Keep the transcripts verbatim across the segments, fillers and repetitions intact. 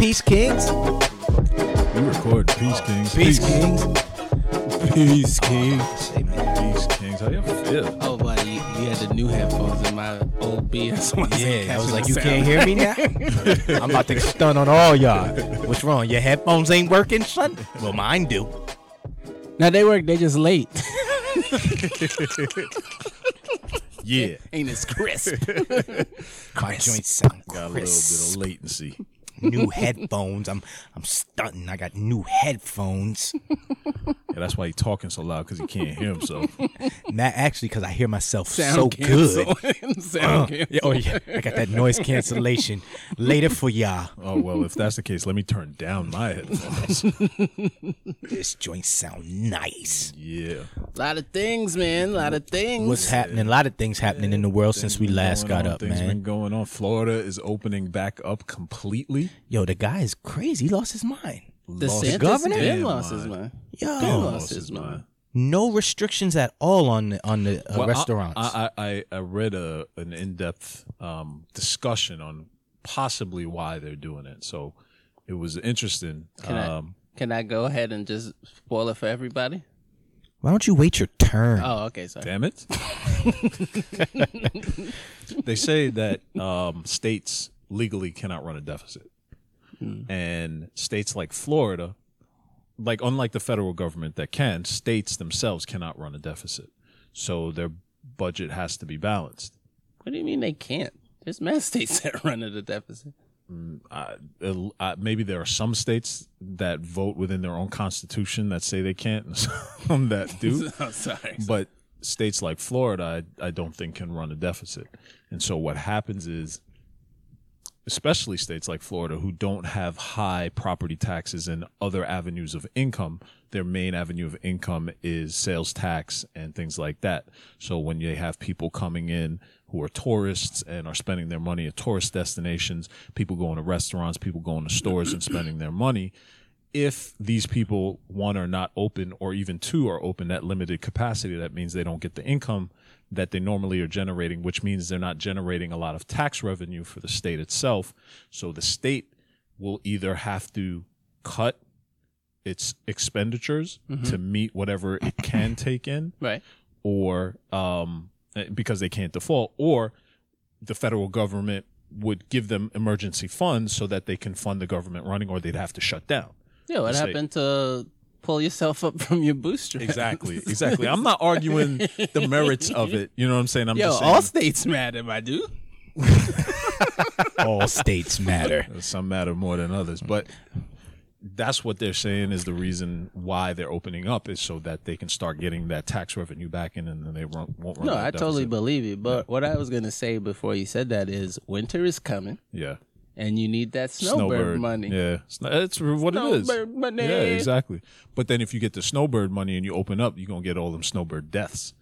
Peace Kings. We record Peace Kings. Peace, Peace Kings. Peace Kings. Oh, Peace Kings. How y'all feel? Oh, buddy, you, you had the new headphones in my old B S. Yeah, I was like, you can't hear me now? I'm about to stun on all y'all. What's wrong? Your headphones ain't working, son? Well, mine do. Now they work. They just late. Yeah, ain't as crisp. My joints sound crisp. Got a little bit of latency. New headphones. I'm I'm stunting. I got new headphones. Yeah, that's why he's talking so loud, because he can't hear himself. Not actually, because I hear myself sound so cancel. Good. Sound uh, oh yeah, I got that noise cancellation. Later for y'all. Oh well, if that's the case, let me turn down my headphones. This joint sound nice. Yeah. A lot of things, man. A lot of things. What's happening? A lot of things happening yeah. in the world things since we last got on. up, things man. Things been going on. Florida is opening back up completely. Yo, the guy is crazy. He lost his mind. The Santa's governor then lost his mind. Yo, then lost his mind. No restrictions at all on the, on the uh, well, restaurants. I I, I read a an in depth um, discussion on possibly why they're doing it. So it was interesting. Can um, I can I go ahead and just spoil it for everybody? Why don't you wait your turn? Oh, okay, sorry. Damn it! They say that um, states legally cannot run a deficit. Mm. And states like Florida, like unlike the federal government that can, states themselves cannot run a deficit. So their budget has to be balanced. What do you mean they can't? There's many states that run at a deficit. Mm, I, I, maybe there are some states that vote within their own constitution that say they can't and some that do. Oh, sorry. But states like Florida, I, I don't think can run a deficit. And so what happens is, especially states like Florida who don't have high property taxes and other avenues of income, their main avenue of income is sales tax and things like that. So when they have people coming in who are tourists and are spending their money at tourist destinations, people going to restaurants, people going to stores and spending their money, if these people, one, are not open or even two are open at limited capacity, that means they don't get the income that they normally are generating, which means they're not generating a lot of tax revenue for the state itself. So the state will either have to cut its expenditures mm-hmm. to meet whatever it can take in, right? Or um, because they can't default, or the federal government would give them emergency funds so that they can fund the government running, or they'd have to shut down. Yeah, what happened to... Pull yourself up from your bootstraps. Exactly, exactly. I'm not arguing the merits of it. You know what I'm saying? I'm Yo, just saying, all states matter, my dude. All states matter. Some matter more than others. But that's what they're saying is the reason why they're opening up is so that they can start getting that tax revenue back in and then they won't run. No, I totally believe you. But what I was going to say before you said that is winter is coming. Yeah. And you need that snowbird, snowbird. money. Yeah, that's what snowbird it is. Snowbird money. Yeah, exactly. But then if you get the snowbird money and you open up, you're going to get all them snowbird deaths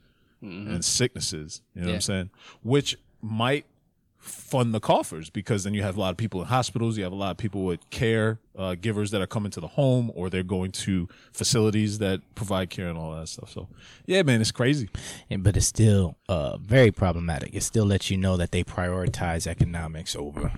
mm-hmm. and sicknesses. You know yeah. what I'm saying? Which might fund the coffers because then you have a lot of people in hospitals. You have a lot of people with care uh, givers that are coming to the home or they're going to facilities that provide care and all that stuff. So, yeah, man, it's crazy. And, but it's still uh, very problematic. It still lets you know that they prioritize economics over...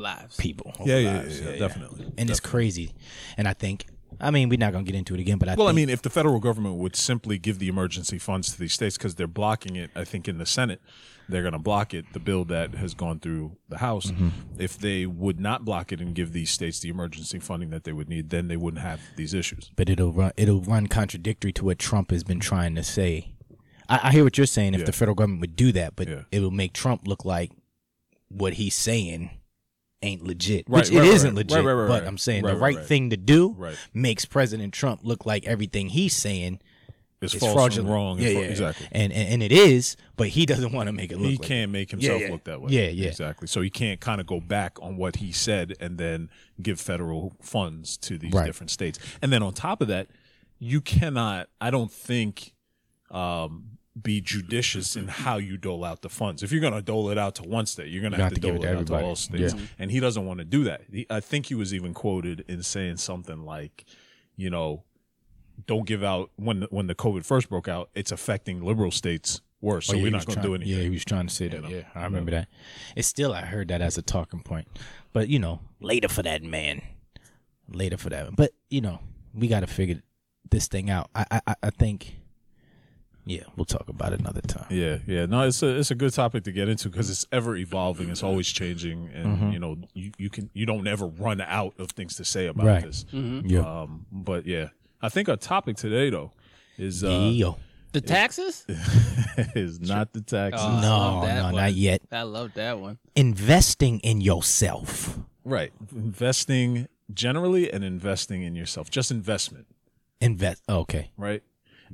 lives people yeah yeah, lives. yeah yeah yeah definitely and definitely. It's crazy, and I think I mean we're not gonna get into it again, but I well think- I mean if the federal government would simply give the emergency funds to these states, because they're blocking it. I think in the Senate they're gonna block it, the bill that has gone through the House. Mm-hmm. If they would not block it and give these states the emergency funding that they would need, then they wouldn't have these issues. But it'll run it'll run contradictory to what Trump has been trying to say. I, I hear what you're saying if yeah. the federal government would do that, but yeah. it'll make Trump look like what he's saying ain't legit, right, which right, it right, isn't right, legit, right, right, right, but I'm saying right, the right, right thing to do right. makes President Trump look like everything he's saying is false fraudulent. and wrong. Yeah, and yeah, yeah. Exactly. And, and and it is, but he doesn't want to make it look he like He can't that. make himself yeah, yeah. look that way. Yeah, yeah. Exactly. So he can't kind of go back on what he said and then give federal funds to these right. different states. And then on top of that, you cannot, I don't think... Um, be judicious in how you dole out the funds. If you're going to dole it out to one state, you're going to have to dole it, it out everybody. to all states. Yeah. And he doesn't want to do that. He, I think he was even quoted in saying something like, you know, don't give out when when the COVID first broke out, it's affecting liberal states worse. Oh, so yeah, we're not going to do anything. Yeah, he was trying to say that. You know? Yeah, I remember yeah. that. It's still, I heard that as a talking point. But, you know, later for that man. later for that one. But, you know, we got to figure this thing out. I, I, I think, yeah, we'll talk about it another time. Yeah, yeah. No, it's a, it's a good topic to get into because it's ever evolving. It's always changing. And, mm-hmm. you know, you, you can you don't ever run out of things to say about right. this. Mm-hmm. Yeah. Um, but, yeah, I think our topic today, though, is uh, yeah. the taxes? Is not the taxes. Oh, no, no, one. Not yet. I love that one. Investing in yourself. Right. Investing generally and investing in yourself. Just investment. Invest. Oh, okay. Right.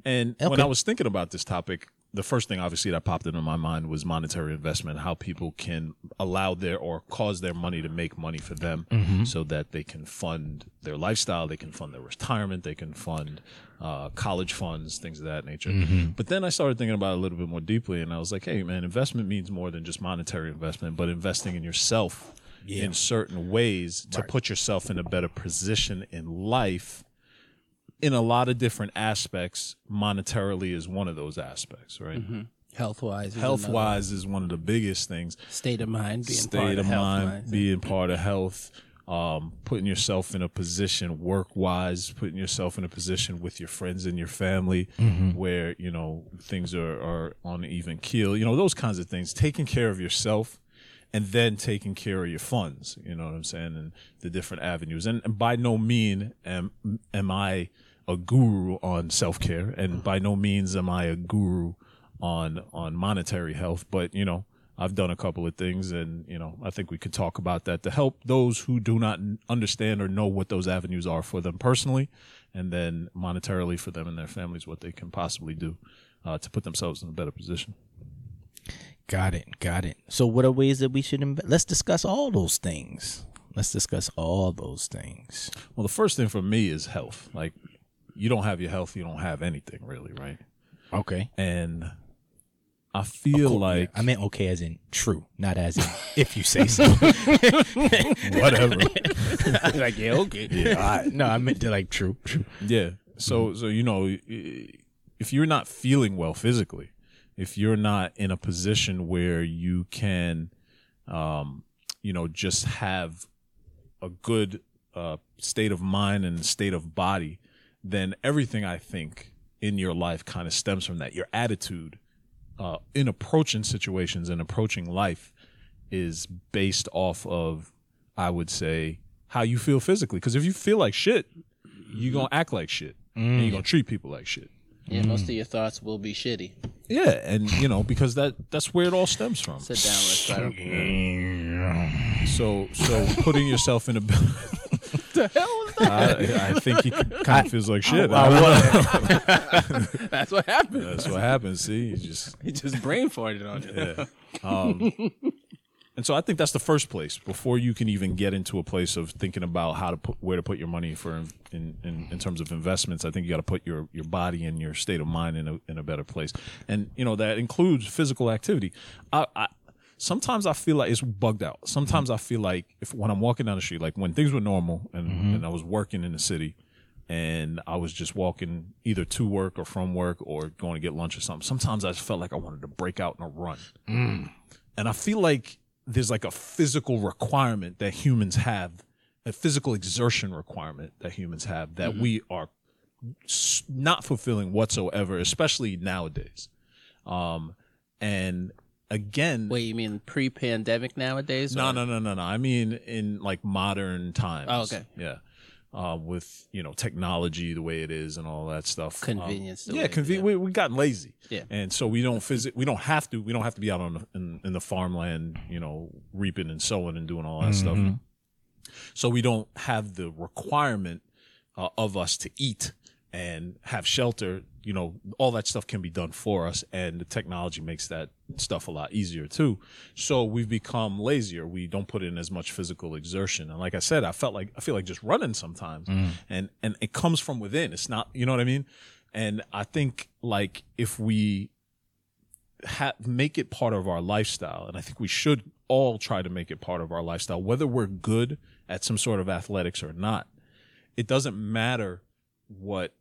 And okay. when I was thinking about this topic, the first thing obviously that popped into my mind was monetary investment, how people can allow their or cause their money to make money for them mm-hmm. so that they can fund their lifestyle, they can fund their retirement, they can fund uh, college funds, things of that nature. Mm-hmm. But then I started thinking about it a little bit more deeply, and I was like, hey, man, investment means more than just monetary investment, but investing in yourself yeah. in certain ways to right. put yourself in a better position in life. In a lot of different aspects, monetarily is one of those aspects, right? Mm-hmm. Health-wise. Health-wise is one of the biggest things. State of mind being State part of, of mind, health. Being part of health, um, putting yourself in a position work-wise, putting yourself in a position with your friends and your family mm-hmm. where, you know, things are, are on an even keel. You know, those kinds of things. Taking care of yourself. And then taking care of your funds, you know what I'm saying, and the different avenues. And, and by no means am, am I a guru on self-care, and by no means am I a guru on on monetary health. But, you know, I've done a couple of things, and, you know, I think we could talk about that to help those who do not understand or know what those avenues are for them personally, and then monetarily for them and their families, what they can possibly do uh, to put themselves in a better position. Got it. Got it. So what are ways that we should invest? Let's discuss all those things. Let's discuss all those things. Well, the first thing for me is health. Like, you don't have your health, you don't have anything really, right? Okay. And I feel okay, like... Yeah. I meant okay as in true, not as in if you say so. Whatever. I was like, yeah, okay. Yeah, right. No, I meant to like true. true. Yeah. So, mm-hmm. so, you know, if you're not feeling well physically, if you're not in a position where you can, um, you know, just have a good uh, state of mind and state of body, then everything I think in your life kind of stems from that. Your attitude uh, in approaching situations and approaching life is based off of, I would say, how you feel physically. Because if you feel like shit, you're going to act like shit mm. and you're going to treat people like shit. Yeah, mm. most of your thoughts will be shitty. Yeah, and, you know, because that that's where it all stems from. Sit down, let's try. So, so putting yourself in a... What the hell is that? I, I think he kind of feels like shit. I, I, I, that's what happens. That's what happens, see? He just, he just brain farted on you. Yeah. Um, and so I think that's the first place, before you can even get into a place of thinking about how to put, where to put your money for in, in, in terms of investments. I think you got to put your, your body and your state of mind in a, in a better place. And, you know, that includes physical activity. I, I sometimes I feel like it's bugged out. Sometimes I feel like if when I'm walking down the street, like when things were normal and, mm-hmm. and I was working in the city and I was just walking either to work or from work or going to get lunch or something, sometimes I just felt like I wanted to break out and run. Mm. And I feel like there's like a physical requirement that humans have, a physical exertion requirement that humans have that mm-hmm. we are not fulfilling whatsoever, especially nowadays. Um, and again... Wait, you mean pre-pandemic nowadays? No, or? no, no, no, no. I mean in like modern times. Oh, okay. Yeah. Uh, with, you know, technology the way it is and all that stuff. Convenience. Um, yeah, conven- yeah. We we got lazy. Yeah. And so we don't phys- we don't have to we don't have to be out on the, in, in the farmland, you know, reaping and sowing and doing all that mm-hmm. stuff. So we don't have the requirement uh, of us to eat and have shelter. You know, all that stuff can be done for us, and the technology makes that stuff a lot easier too. So we've become lazier. We don't put in as much physical exertion. And like I said, I felt like I feel like just running sometimes. Mm. And and it comes from within. It's not, you know what I mean? And I think like if we ha- make it part of our lifestyle, and I think we should all try to make it part of our lifestyle, whether we're good at some sort of athletics or not, it doesn't matter what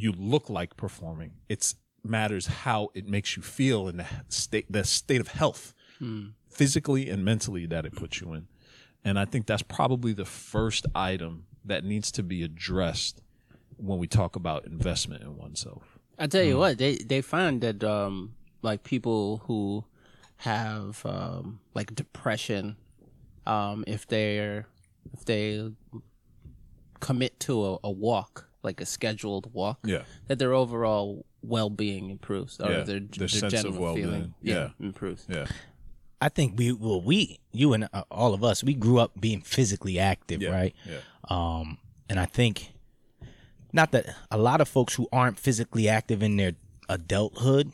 you look like performing. It matters how it makes you feel and the state, the state of health, hmm. physically and mentally, that it puts you in. And I think that's probably the first item that needs to be addressed when we talk about investment in oneself. I tell you mm. what, they they find that um, like people who have um, like depression, um, if they're if they commit to a, a walk, like a scheduled walk, yeah. that their overall well-being improves, or yeah. their, their, their sense of well-being feeling, yeah. yeah, improves. Yeah. I think we well we you and uh, all of us we grew up being physically active, yeah, right? Yeah. Um, and I think not that a lot of folks who aren't physically active in their adulthood,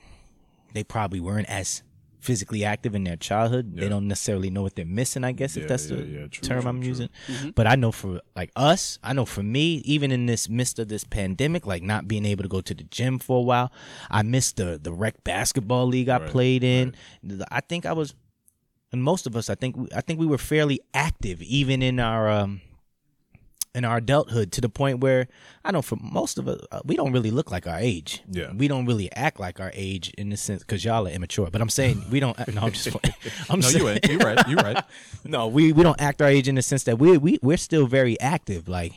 they probably weren't as physically active in their childhood. Yeah. They don't necessarily know what they're missing, I guess, yeah, if that's yeah, the yeah, true, term true, I'm true. using. Mm-hmm. But I know for like us, I know for me, even in this midst of this pandemic, like not being able to go to the gym for a while, I missed the the rec basketball league I right, played in. Right. I think I was. And most of us, I think, I think we were fairly active, even in our um, in our adulthood, to the point where I know for most of us, uh, we don't really look like our age. Yeah, we don't really act like our age in the sense because y'all are immature. But I'm saying we don't. No, I'm just. Playing. I'm no, saying, you you're right. You're right. No, we, we don't act our age in the sense that we we we're still very active. Like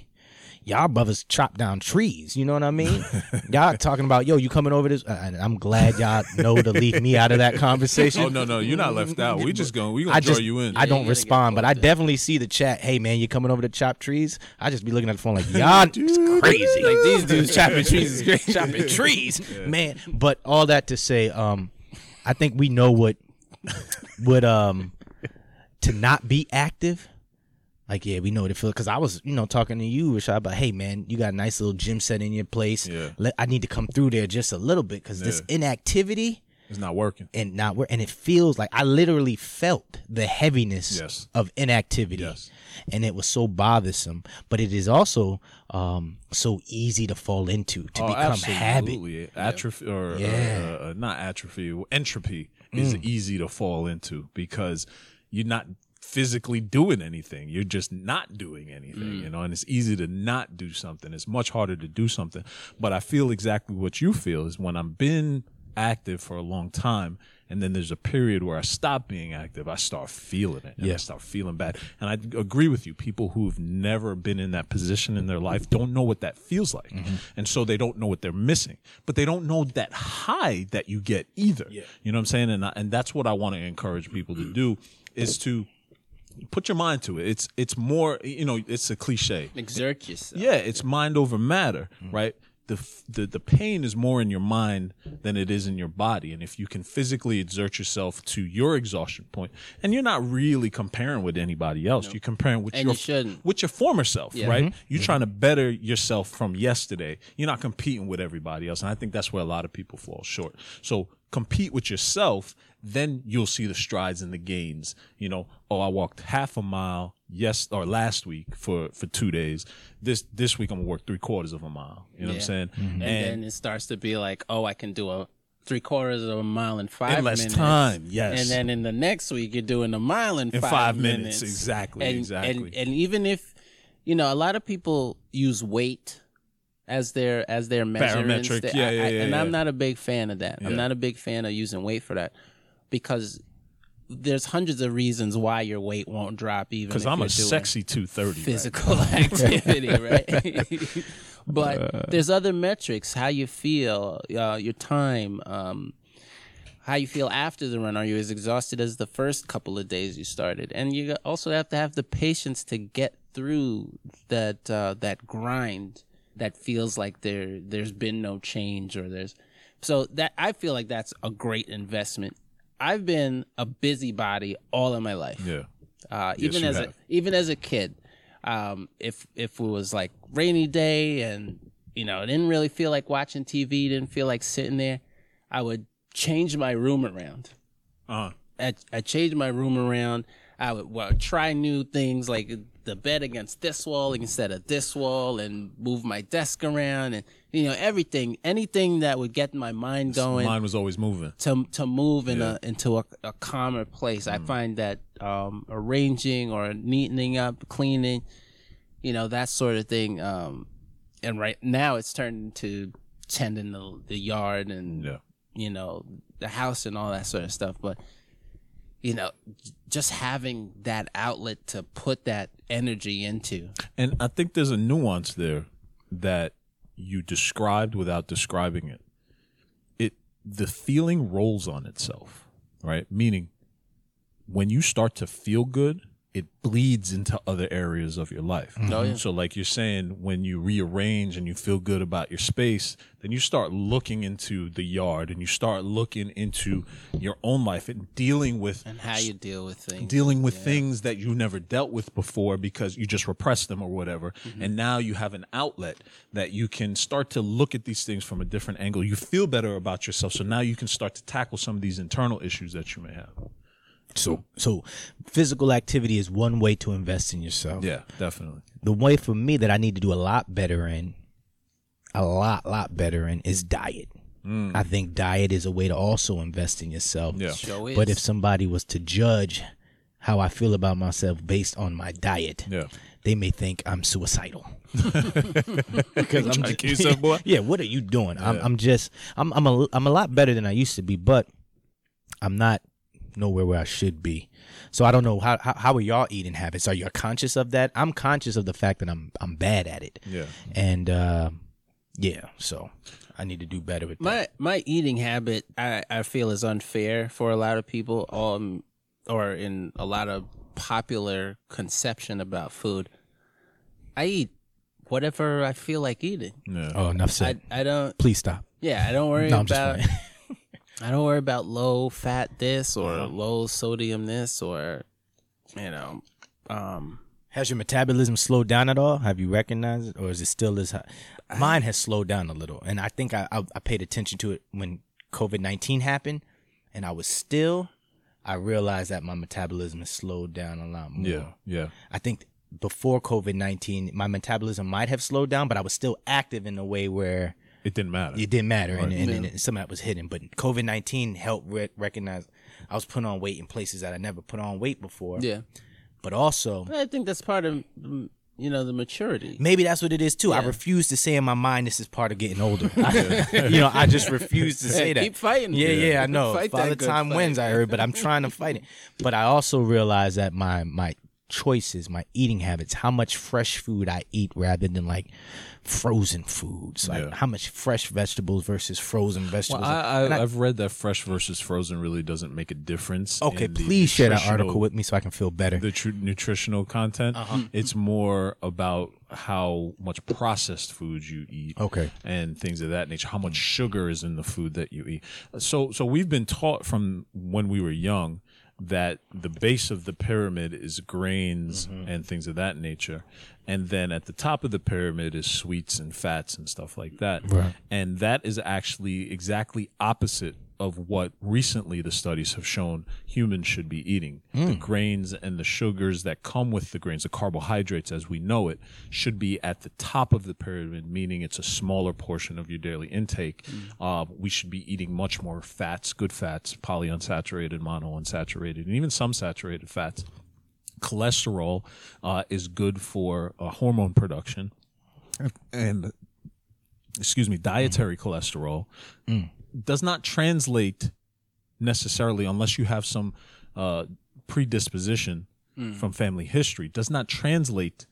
y'all brothers chop down trees. You know what I mean? Y'all talking about yo, you coming over this? Uh, and I'm glad y'all know to leave me out of that conversation. Oh no, no, you're not left out. We just going we gonna draw you in. I don't yeah, respond, but I definitely see the chat. Hey man, you coming over to chop trees? I just be looking at the phone like y'all it's crazy. Like these dudes chopping trees is great. Chopping trees, yeah. man. But all that to say, um, I think we know what what um to not be active. Like, yeah, we know what it feels. Because I was, you know, talking to you, Rashad, about, hey, man, you got a nice little gym set in your place. Yeah. Let, I need to come through there just a little bit because yeah. this inactivity is not working. And not work, and it feels like I literally felt the heaviness yes. of inactivity. Yes. And it was so bothersome. But it is also um, so easy to fall into, to oh, become absolutely. habit. Atrophy, yeah. or yeah. Uh, uh, not atrophy, entropy mm. is easy to fall into because you're not physically doing anything. You're just not doing anything, mm. you know, and it's easy to not do something. It's much harder to do something. But I feel exactly what you feel is when I've been active for a long time and then there's a period where I stop being active, I start feeling it. And yeah. I start feeling bad. And I agree with you. People who've never been in that position in their life don't know what that feels like. Mm-hmm. And so they don't know what they're missing. But they don't know that high that you get either. Yeah. You know what I'm saying? And I, and that's what I want to encourage people to do is to put your mind to it. It's it's more, you know, it's a cliche. Exert yourself. Yeah, it's mind over matter, mm-hmm. right? The, the the pain is more in your mind than it is in your body. And if you can physically exert yourself to your exhaustion point, and you're not really comparing with anybody else, no. you're comparing with, your, you with your former self, yeah. right? Mm-hmm. You're mm-hmm. trying to better yourself from yesterday. You're not competing with everybody else. And I think that's where a lot of people fall short. So compete with yourself, then you'll see the strides and the gains. You know, oh, I walked half a mile yes or last week for, for two days. This this week I'm gonna work three quarters of a mile. You know yeah. what I'm saying? Mm-hmm. And, and then it starts to be like, oh, I can do a three quarters of a mile in five in less minutes. Time, yes. And then in the next week you're doing a mile in, in five, five minutes. minutes. Exactly, and, exactly. And, and even if you know, a lot of people use weight as their as their measurements. Barometric, yeah, I, yeah, I, yeah, and yeah. I'm not a big fan of that. Yeah. I'm not a big fan of using weight for that. Because there's hundreds of reasons why your weight won't drop, even because I'm a sexy two thirty. Physical right activity, right? But uh, there's other metrics: how you feel, uh, your time, um, how you feel after the run. Are you as exhausted as the first couple of days you started? And you also have to have the patience to get through that uh, that grind that feels like there there's been no change or there's so that I feel like that's a great investment. I've been a busybody all of my life. Yeah. Uh, even yes, as have. a even as a kid, um, if if it was like rainy day and you know I didn't really feel like watching T V, didn't feel like sitting there, I would change my room around. Uh-huh. I I changed my room around. I would well, try new things like the bed against this wall instead of this wall, and move my desk around and. You know, everything, anything that would get my mind going. Mine was always moving. To to move in yeah. a, into a, a calmer place. Mm. I find that um, arranging or neatening up, cleaning, you know, that sort of thing. Um, and right now it's turned into tending the, the yard and, yeah. you know, the house and all that sort of stuff. But, you know, just having that outlet to put that energy into. And I think there's a nuance there that you described without describing it. It the feeling rolls on itself, right? Meaning when you start to feel good, it bleeds into other areas of your life. Mm-hmm. Oh, yeah. So like you're saying, when you rearrange and you feel good about your space, then you start looking into the yard and you start looking into your own life and dealing with... And how you deal with things. Dealing with yeah. things that you never dealt with before because you just repressed them or whatever. Mm-hmm. And now you have an outlet that you can start to look at these things from a different angle. You feel better about yourself. So now you can start to tackle some of these internal issues that you may have. So, so physical activity is one way to invest in yourself. Yeah, definitely. The way for me that I need to do a lot better in, a lot, lot better in is diet. Mm. I think diet is a way to also invest in yourself. Yeah. Sure is. But if somebody was to judge how I feel about myself based on my diet, yeah. they may think I'm suicidal. Because I'm just, kiss up, boy? Yeah, what are you doing? Yeah. I'm, I'm just, I'm, I'm a, I'm a lot better than I used to be, but I'm not nowhere where I should be. So I don't know how, how how are y'all eating habits? Are you conscious of that? I'm conscious of the fact that I'm I'm bad at it. Yeah. And uh, yeah, so I need to do better with my, that. My eating habit I, I feel is unfair for a lot of people, um or in a lot of popular conception about food. I eat whatever I feel like eating. No. Oh, enough said. I, I don't Please stop. Yeah, I don't worry no, I'm about just I don't worry about low fat this or low sodium this or, you know. Um, has your metabolism slowed down at all? Have you recognized it? Or is it still as high? Mine has slowed down a little. And I think I, I, I paid attention to it when covid nineteen happened. And I was still, I realized that my metabolism has slowed down a lot more. Yeah, yeah. I think before covid nineteen, my metabolism might have slowed down, but I was still active in a way where... It didn't matter. It didn't matter. Right. And, and, and, and some of that was hidden. But covid nineteen helped re- recognize I was putting on weight in places that I never put on weight before. Yeah. But also. I think that's part of, you know, the maturity. Maybe that's what it is, too. Yeah. I refuse to say in my mind this is part of getting older. You know, I just refuse to say that. Keep fighting. Yeah, yeah, yeah I know. Fight Father Time fight. Wins, I heard, but I'm trying to fight it. But I also realize that my my choices, my eating habits, how much fresh food I eat rather than like frozen foods, like yeah. how much fresh vegetables versus frozen vegetables. Well, I, I, I, I've read that fresh versus frozen really doesn't make a difference. Okay, please share that article with me so I can feel better. The tr- nutritional content, uh-huh. it's more about how much processed foods you eat, okay, and things of that nature, how much sugar is in the food that you eat. So, so we've been taught from when we were young that the base of the pyramid is grains mm-hmm. and things of that nature. And then at the top of the pyramid is sweets and fats and stuff like that. Right. And that is actually exactly opposite of what recently the studies have shown humans should be eating. Mm. The grains and the sugars that come with the grains, the carbohydrates as we know it, should be at the top of the pyramid, meaning it's a smaller portion of your daily intake. Mm. Uh, we should be eating much more fats, good fats, polyunsaturated, monounsaturated, and even some saturated fats. Cholesterol uh, is good for uh, hormone production. And, excuse me, dietary mm. cholesterol mm. does not translate necessarily unless you have some uh, predisposition mm. from family history, does not translate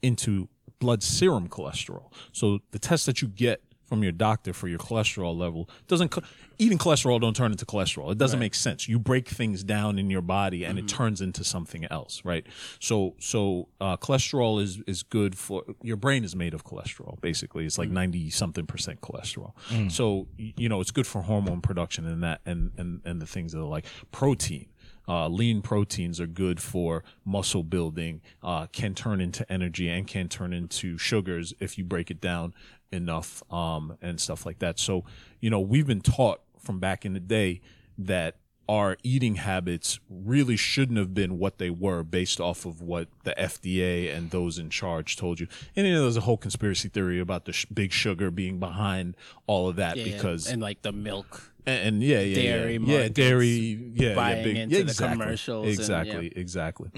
into blood serum cholesterol. So the test that you get from your doctor for your cholesterol level doesn't co- eating cholesterol don't turn into cholesterol. It doesn't right. make sense. You break things down in your body and mm-hmm. it turns into something else, right? So so uh, cholesterol is is good for your brain is made of cholesterol basically. It's like mm-hmm. ninety something percent cholesterol. Mm-hmm. So you know it's good for hormone production and that and and and the things that are like protein. Uh, lean proteins are good for muscle building, uh, can turn into energy and can turn into sugars if you break it down enough um, and stuff like that. So, you know, we've been taught from back in the day that our eating habits really shouldn't have been what they were based off of what the F D A and those in charge told you. And you know, there's a whole conspiracy theory about the sh- big sugar being behind all of that yeah, because... And like the milk. And, and yeah, yeah, dairy yeah. yeah, dairy, yeah, buying yeah, big, into yeah, exactly, the commercials. Exactly, and, yeah. exactly.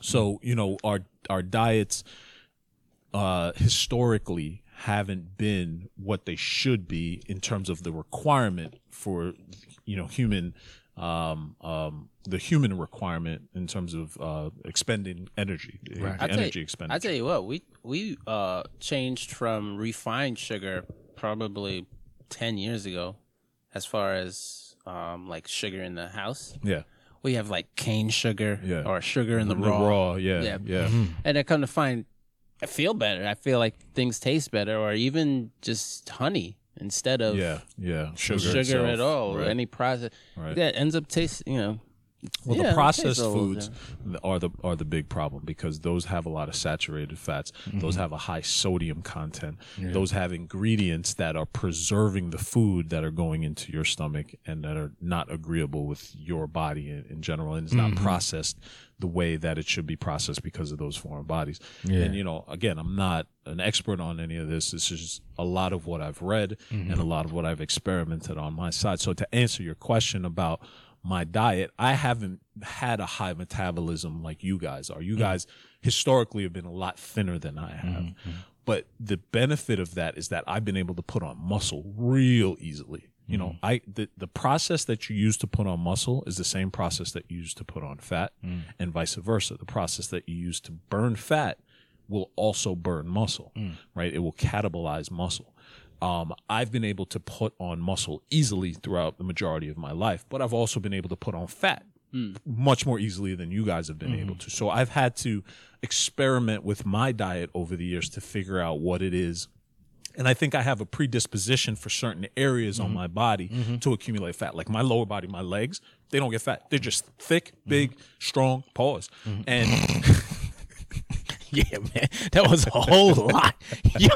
So, you know, our, our diets uh, historically... haven't been what they should be in terms of the requirement for, you know, human, um, um, the human requirement in terms of uh, expending energy, right. the I'll energy expenditure. I tell you what, we we uh, changed from refined sugar probably ten years ago, as far as um, like sugar in the house. Yeah. We have like cane sugar yeah. or sugar in the, the raw. raw. Yeah, yeah. yeah. Mm-hmm. And I come to find, I feel better. I feel like things taste better, or even just honey instead of yeah, yeah. sugar, sugar itself, at all, right. or any process right. that ends up tasting. You know, well, yeah, the processed foods are the are the big problem because those have a lot of saturated fats. Mm-hmm. Those have a high sodium content. Yeah. Those have ingredients that are preserving the food that are going into your stomach and that are not agreeable with your body in, in general, and it's mm-hmm. not processed the way that it should be processed because of those foreign bodies. Yeah. And, you know, again, I'm not an expert on any of this. This is just a lot of what I've read mm-hmm. and a lot of what I've experimented on my side. So to answer your question about my diet, I haven't had a high metabolism like you guys are. You mm-hmm. guys historically have been a lot thinner than I have. Mm-hmm. But the benefit of that is that I've been able to put on muscle real easily. You know, I the, the process that you use to put on muscle is the same process that you use to put on fat mm. and vice versa. The process that you use to burn fat will also burn muscle, mm. right? It will catabolize muscle. Um, I've been able to put on muscle easily throughout the majority of my life, but I've also been able to put on fat mm. much more easily than you guys have been mm-hmm. able to. So I've had to experiment with my diet over the years to figure out what it is. And I think I have a predisposition for certain areas mm-hmm. on my body mm-hmm. to accumulate fat. Like my lower body, my legs, they don't get fat. They're just thick, big, mm-hmm. strong, pause. Mm-hmm. And yeah, man, that was a whole lot. Yo,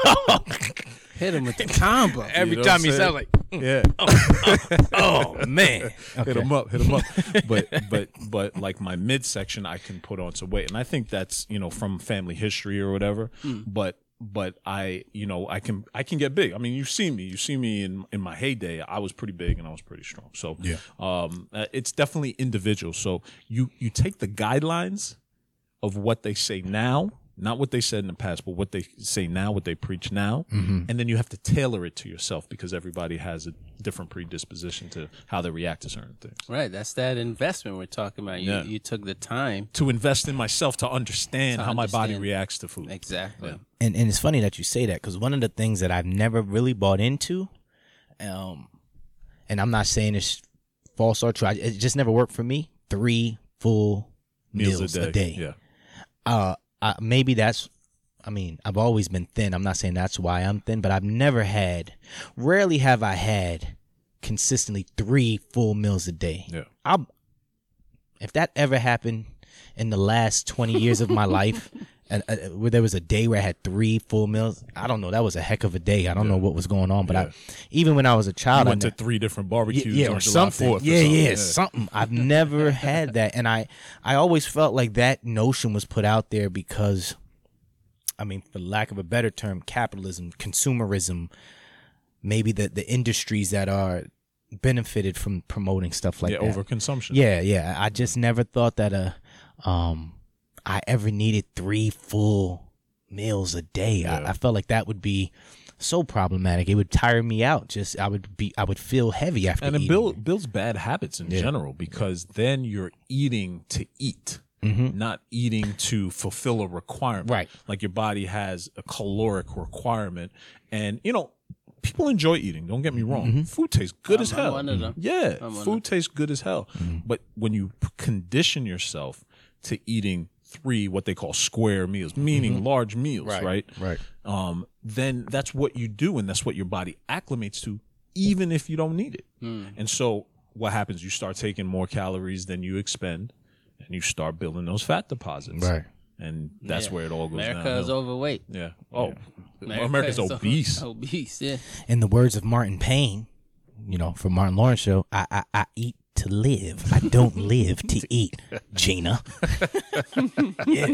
hit him with the combo. Every you know time he sounds like, mm, yeah. Oh, oh, oh man. Okay. Hit him up, hit him up. But but but like my midsection, I can put on some weight. And I think that's, you know, from family history or whatever. Mm. But But I, you know, I can I can get big. I mean, you've seen me. You've seen me in, in my heyday. I was pretty big and I was pretty strong. So yeah. um, it's definitely individual. So you, you take the guidelines of what they say now, not what they said in the past, but what they say now, what they preach now. Mm-hmm. And then you have to tailor it to yourself because everybody has a different predisposition to how they react to certain things. Right. That's that investment we're talking about. You, yeah. you took the time to invest in myself to understand to how understand. my body reacts to food. Exactly. Yeah. And and it's funny that you say that because one of the things that I've never really bought into, um, and I'm not saying it's false or true, it just never worked for me. Three full meals, meals a, day. a day. Yeah. Uh, Uh, maybe that's, I mean, I've always been thin. I'm not saying that's why I'm thin, but I've never had, rarely have I had consistently three full meals a day. Yeah. I'm, if that ever happened in the last twenty years of my life, and uh, where there was a day where I had three full meals, I don't know. That was a heck of a day. I don't yeah. know what was going on, but yeah. I, even when I was a child, you went I went to three different barbecues yeah, yeah, on or something. July fourth yeah, or something. Yeah, yeah, something. I've never had that, and I, I always felt like that notion was put out there because, I mean, for lack of a better term, capitalism, consumerism, maybe the the industries that are benefited from promoting stuff like yeah, that. Overconsumption. Yeah, yeah. I just never thought that a. Um, I ever needed three full meals a day. Yeah. I, I felt like that would be so problematic. It would tire me out. Just I would be I would feel heavy after and eating. And it build, builds bad habits in yeah. general because then you're eating to eat, mm-hmm. not eating to fulfill a requirement. Right. Like your body has a caloric requirement. And, you know, people enjoy eating. Don't get me wrong. Mm-hmm. Food tastes good I'm, as hell. I'm one of them. Yeah, I'm food tastes good as hell. Mm-hmm. But when you condition yourself to eating three what they call square meals, meaning mm-hmm. large meals, right? Right. right. Um, then that's what you do and that's what your body acclimates to even if you don't need it. Mm. And so what happens? You start taking more calories than you expend and you start building those fat deposits. Right. And that's yeah. where it all goes America down. America is overweight. Yeah. Oh, yeah. America's obese. Obese, yeah. In the words of Martin Payne, you know, from Martin Lawrence Show, I, I, I eat to live. I don't live to eat, Gina. yeah.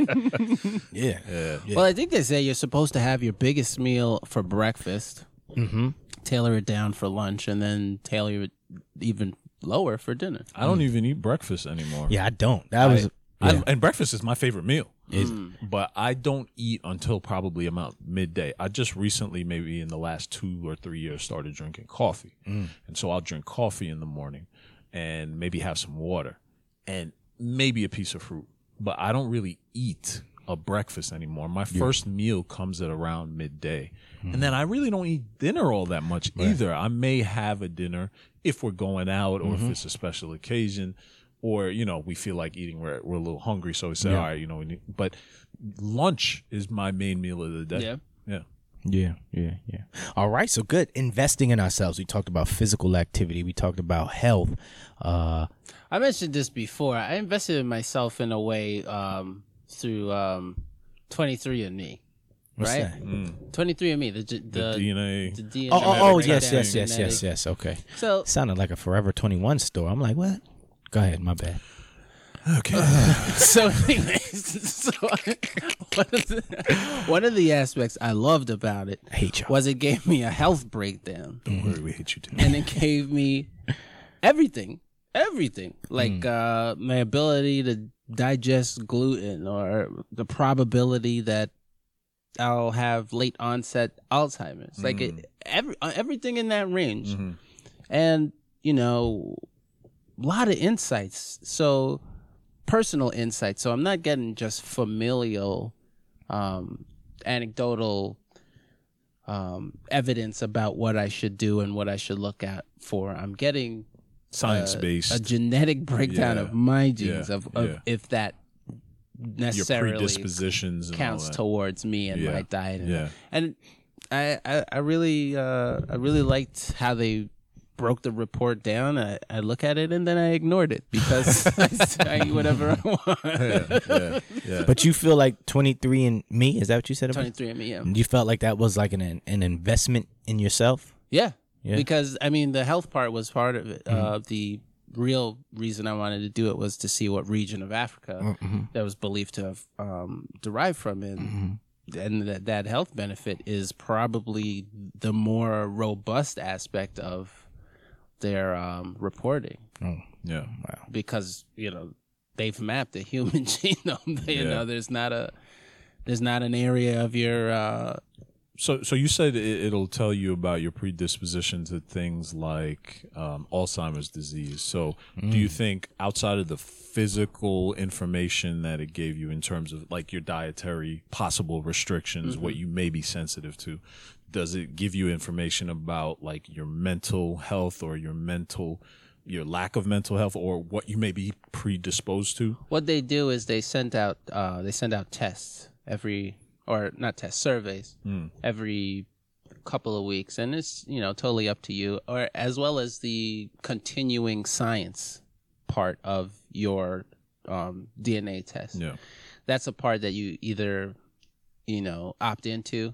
Yeah. yeah. Well, I think they say you're supposed to have your biggest meal for breakfast, mm-hmm. tailor it down for lunch, and then tailor it even lower for dinner. I don't mm. even eat breakfast anymore. Yeah, I don't. That I, was, I, yeah. I, and breakfast is my favorite meal. Is, mm. But I don't eat until probably about midday. I just recently, maybe in the last two or three years, started drinking coffee. Mm. And so I'll drink coffee in the morning and maybe have some water and maybe a piece of fruit. But I don't really eat a breakfast anymore. My yeah. first meal comes at around midday. Mm. And then I really don't eat dinner all that much right. either. I may have a dinner if we're going out or mm-hmm. if it's a special occasion. Or, you know, we feel like eating, we're, we're a little hungry, so we say, yeah. all right, you know, we need, but lunch is my main meal of the day. Yeah. Yeah. Yeah, yeah, yeah. All right, so good. Investing in ourselves. We talked about physical activity. We talked about health. Uh, I mentioned this before. I invested in myself in a way um, through um, twenty-three and me. What's right? that? Mm. twenty-three and me. The, the, the D N A. The D N A. Oh, oh, oh yes, yes, yes, yes, yes. Okay. So, sounded like a Forever twenty-one store. I'm like, what? Go ahead, my bad. Okay. so, so one, of the, one of the aspects I loved about it I hate y'all. was it gave me a health breakdown. Don't worry, we hate you too. And it gave me everything, everything. Like mm. uh, my ability to digest gluten or the probability that I'll have late onset Alzheimer's. Mm. Like it, every, everything in that range. Mm-hmm. And, you know... a lot of insights, so personal insights. So I'm not getting just familial, um, anecdotal um, evidence about what I should do and what I should look out for. I'm getting science-based, a, a genetic breakdown yeah. of my genes yeah. of, of yeah. if that necessarily your predispositions counts and all that. Towards me and yeah. my diet. And, yeah. and I, I, I really, uh, I really liked how they. Broke the report down. I, I look at it and then I ignored it because I, I eat whatever I want. yeah, yeah, yeah. But you feel like twenty-three and me? Is that what you said about it? twenty-three and me, yeah. You felt like that was like an an investment in yourself? Yeah. yeah. Because, I mean, the health part was part of it. Mm-hmm. Uh, the real reason I wanted to do it was to see what region of Africa mm-hmm. that was believed to have um, derived from it. Mm-hmm. And that, that health benefit is probably the more robust aspect of their um, reporting. Oh, yeah. Wow. Because, you know, they've mapped the human genome. you yeah. know, there's not a there's not an area of your uh... So so you said it, it'll tell you about your predisposition to things like um, Alzheimer's disease. So mm. do you think outside of the physical information that it gave you in terms of like your dietary possible restrictions, mm-hmm. what you may be sensitive to, does it give you information about like your mental health or your mental, your lack of mental health, or what you may be predisposed to? What they do is they send out uh, they send out tests every, or not tests, surveys mm. every couple of weeks, and it's, you know, totally up to you, or as well as the continuing science part of your um, D N A test. Yeah, that's a part that you either, you know, opt into.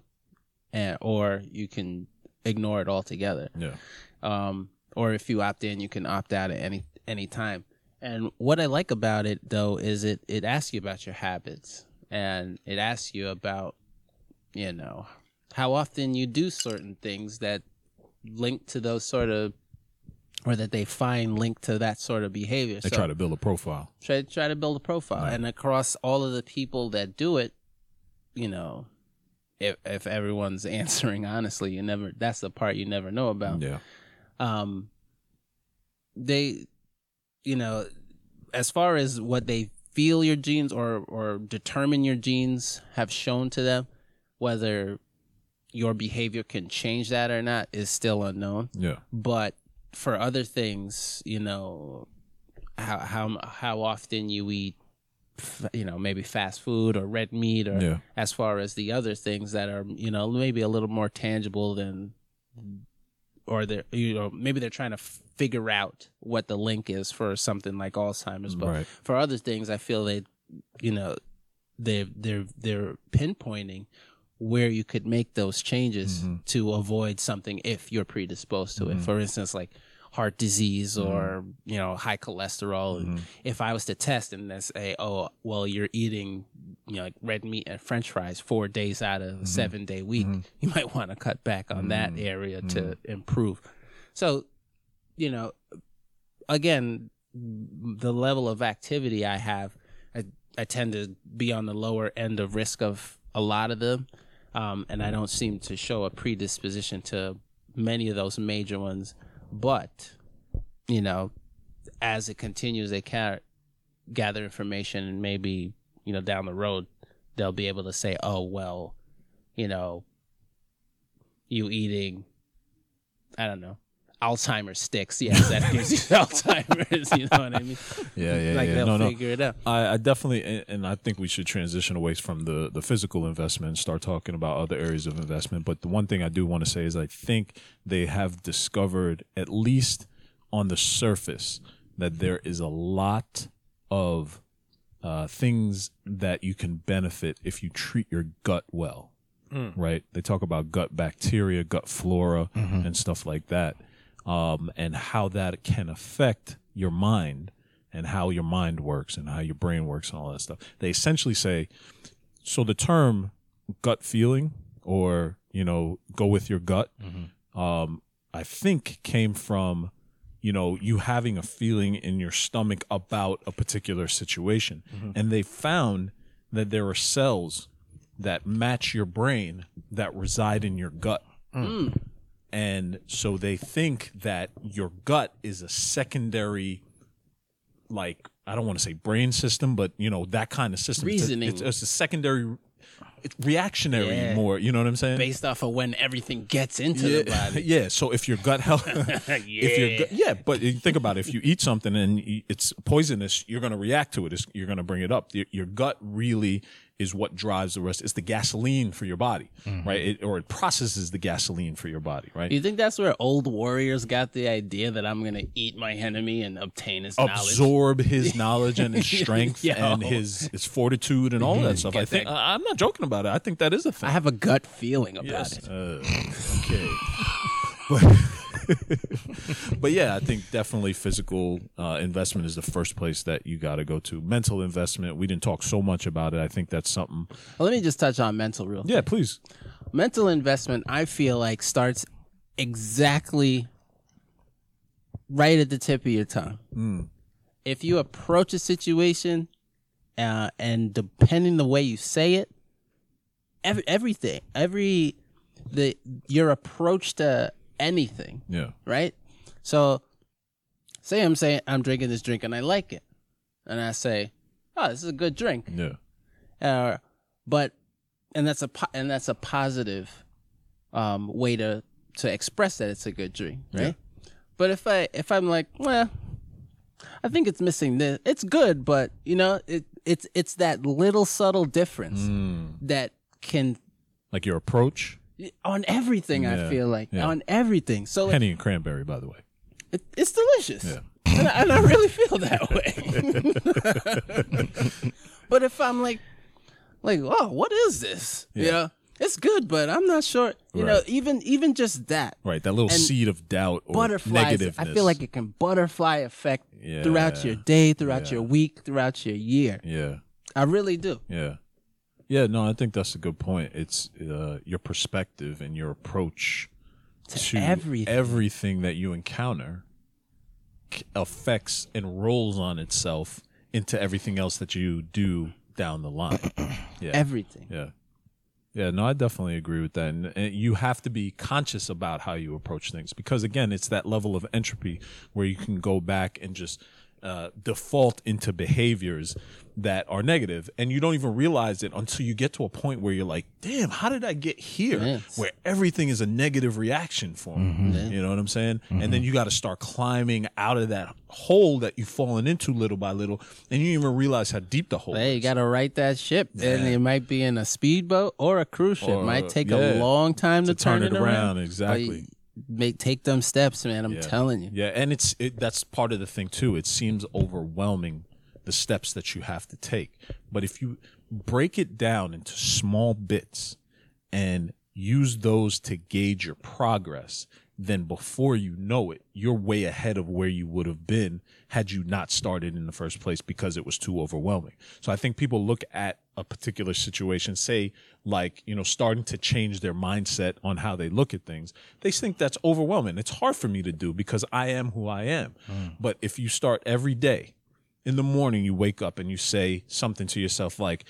And, or you can ignore it altogether. Yeah. Um, or if you opt in, you can opt out at any any time. And what I like about it, though, is it, it asks you about your habits. And it asks you about, you know, how often you do certain things that link to those sort of, or that they find linked to that sort of behavior. They so try to build a profile. Try, try to build a profile. Right. And across all of the people that do it, you know... If, if everyone's answering honestly, you never, that's the part you never know about. Yeah. Um, they, you know, as far as what they feel your genes or, or determine your genes have shown to them, whether your behavior can change that or not is still unknown. Yeah. But for other things, you know, how, how, how often you eat, you know, maybe fast food or red meat or yeah. as far as the other things that are, you know, maybe a little more tangible than, or they're, you know, maybe they're trying to figure out what the link is for something like Alzheimer's. But right. for other things, I feel they, you know, they're, they're, they're pinpointing where you could make those changes mm-hmm. to avoid something if you're predisposed to mm-hmm. it. For instance, like heart disease or, mm. you know, high cholesterol. Mm. If I was to test and then say, oh, well, you're eating, you know, like red meat and French fries four days out of mm-hmm. a seven day week, mm-hmm. you might want to cut back on mm-hmm. that area mm-hmm. to improve. So, you know, again, the level of activity I have, I, I tend to be on the lower end of risk of a lot of them, um, and I don't seem to show a predisposition to many of those major ones. But, you know, as it continues, they can gather information, and maybe, you know, down the road, they'll be able to say, oh, well, you know, you eating, I don't know, Alzheimer's sticks. Yes, that gives you Alzheimer's. You know what I mean? Yeah, yeah, like yeah. They'll no, figure no. it out. I, I definitely, and I think we should transition away from the, the physical investment and start talking about other areas of investment. But the one thing I do want to say is I think they have discovered, at least on the surface, that there is a lot of uh, things that you can benefit if you treat your gut well, mm. right? They talk about gut bacteria, gut flora, mm-hmm. and stuff like that. Um, and how that can affect your mind and how your mind works and how your brain works and all that stuff. They essentially say, so the term gut feeling, or, you know, go with your gut, mm-hmm. um, I think came from, you know, you having a feeling in your stomach about a particular situation. Mm-hmm. And they found that there are cells that match your brain that reside in your gut. Mm. Mm. And so they think that your gut is a secondary, like, I don't want to say brain system, but, you know, that kind of system. Reasoning. It's a, it's, it's a secondary, it's reactionary yeah. more, you know what I'm saying? Based off of when everything gets into yeah. the body. Yeah, so if your gut health. yeah. If your gut, yeah, but think about it. If you eat something and it's poisonous, you're going to react to it. It's, you're going to bring it up. Your, your gut really is what drives the rest. It's the gasoline for your body, mm-hmm. right? It, or it processes the gasoline for your body, right? You think that's where old warriors got the idea that I'm going to eat my enemy and obtain his Absorb knowledge? Absorb his knowledge and his strength and his, his fortitude and all mm-hmm. that stuff. Get I think that. I, I'm not joking about it. I think that is a thing. I have a gut feeling about yes. it. Uh, okay. but, but yeah, I think definitely physical uh, investment is the first place that you got to go to. Mental investment, we didn't talk so much about it. I think that's something. Well, let me just touch on mental real quick. Yeah, please. Mental investment, I feel like, starts exactly right at the tip of your tongue. Mm. If you approach a situation uh, and depending the way you say it, every, everything, every the your approach to anything. Yeah. Right? So say I'm saying I'm drinking this drink and I like it. And I say, oh, this is a good drink. Yeah. Uh, but and that's a po- and that's a positive um, way to, to express that it's a good drink, right? Yeah. But if I if I'm like, well, I think it's missing this. It's good, but you know, it it's it's that little subtle difference mm. that can, like your approach? On everything, yeah, I feel like. Yeah. On everything. So Henny it, and cranberry, by the way. It, it's delicious. Yeah. And, I, and I really feel that way. But if I'm like, like, oh, what is this? Yeah. You know, it's good, but I'm not sure. You right. know, even even just that. Right, that little and seed of doubt or negativeness. I feel like it can butterfly effect yeah. throughout your day, throughout yeah. your week, throughout your year. Yeah. I really do. Yeah. Yeah, no, I think that's a good point. It's uh, your perspective and your approach to, to everything. everything that you encounter affects and rolls on itself into everything else that you do down the line. Yeah. Everything. Yeah. Yeah, no, I definitely agree with that. And, and you have to be conscious about how you approach things because, again, it's that level of entropy where you can go back and just uh, default into behaviors that are negative, and you don't even realize it until you get to a point where you're like, damn, how did I get here? Yes. Where everything is a negative reaction for me. Mm-hmm. Yeah. You know what I'm saying? Mm-hmm. And then you got to start climbing out of that hole that you've fallen into little by little, and you don't even realize how deep the hole hey, is. You got to right that ship, yeah. and it might be in a speedboat or a cruise ship. Or, it might take yeah, a long time to, to turn, turn it around. around. Exactly. Make take them steps, man. I'm yeah. telling you. Yeah, and it's it, that's part of the thing, too. It seems overwhelming, the steps that you have to take. But if you break it down into small bits and use those to gauge your progress, then before you know it, you're way ahead of where you would have been had you not started in the first place because it was too overwhelming. So I think people look at a particular situation, say like, you know, starting to change their mindset on how they look at things. They think that's overwhelming. It's hard for me to do because I am who I am. Mm. But if you start every day, in the morning you wake up and you say something to yourself like,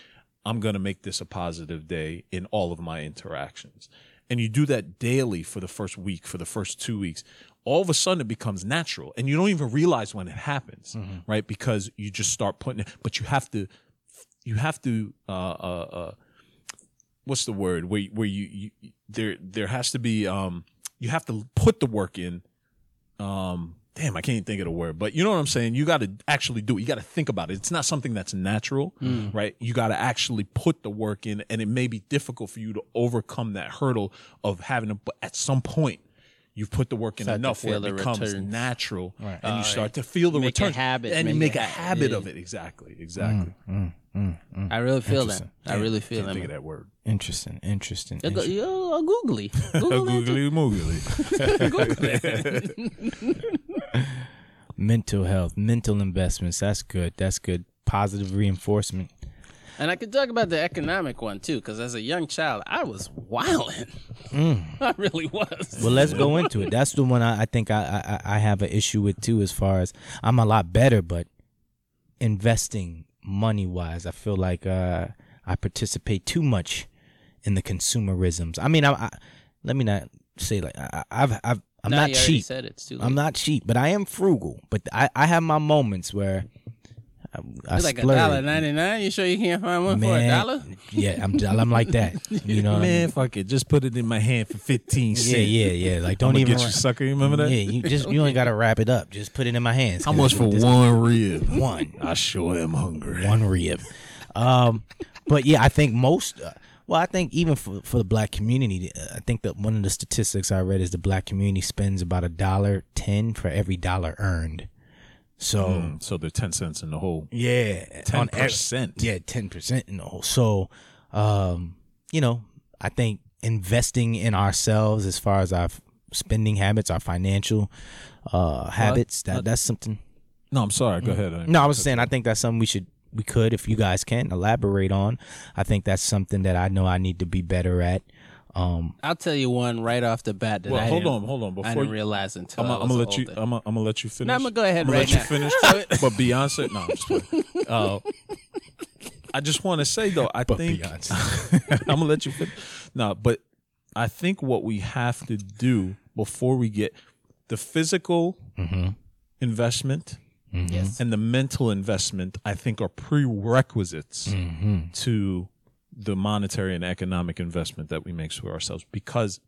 I'm going to make this a positive day in all of my interactions. And you do that daily for the first week, for the first two weeks, all of a sudden it becomes natural. And you don't even realize when it happens, mm-hmm. right? Because you just start putting it, but you have to, you have to, uh, uh, uh, what's the word? Where, where you, you, there, there has to be, um, you have to put the work in. Um, damn, I can't even think of the word, but you know what I'm saying? You got to actually do it. You got to think about it. It's not something that's natural, mm. right? You got to actually put the work in, and it may be difficult for you to overcome that hurdle of having to, but at some point you've put the work in start enough where it becomes returns. natural right. and you uh, start to feel the return. And you make a habit of it. Exactly. Exactly. Mm, mm, mm, mm. I really feel that. I really feel that. I think of that word. Interesting, interesting. You're, interesting. Go, you're a googly. Googly moogly. Googly. Mental health, mental investments. That's good. That's good. Positive reinforcement. And I could talk about the economic one, too, because as a young child, I was wilding. Mm. I really was. Well, let's go into it. That's the one I, I think I, I, I have an issue with, too, as far as I'm a lot better, but investing money-wise, I feel like uh, I participate too much in the consumerisms. I mean, I, I let me not say like I, I've, I've I'm no, not cheap. Said it's too late. I'm not cheap, but I am frugal. But I, I have my moments where I, I like a dollar ninety nine. You sure you can't find one man, for a dollar? Yeah, I'm I'm like that. You know, man, I mean? Fuck it, just put it in my hand for fifteen cents. Yeah, yeah, yeah. Like don't I'm even get ra- you sucker. You remember that? Yeah, you just okay. you ain't gotta wrap it up. Just put it in my hands. How much for one rib? One. I sure am hungry. One rib. Um. But yeah, I think most, uh, well, I think even for, for the black community, I think that one of the statistics I read is the black community spends about a dollar ten for every dollar earned. So, mm, so they're ten cents in the hole. Yeah, ten percent. Yeah, ten percent in the hole. So, um, you know, I think investing in ourselves as far as our spending habits, our financial uh, habits, well, I, that I, that's something. No, I'm sorry. Go mm. ahead. I no, I was saying I think that's something we should. We could, if you guys can, elaborate on. I think that's something that I know I need to be better at. Um, I'll tell you one right off the bat that well, I hold on, hold on. Before I didn't realize until I'm gonna let older. you. I'm gonna let you finish. No, I'm gonna go ahead. I'm right gonna let now. you finish. But Beyonce, no, I'm just kidding. Uh, I just want to say though, I but think Beyonce. I'm gonna let you finish. No, but I think what we have to do before we get the physical mm-hmm. investment. Mm-hmm. Yes. And the mental investment, I think, are prerequisites mm-hmm. to the monetary and economic investment that we make for ourselves, because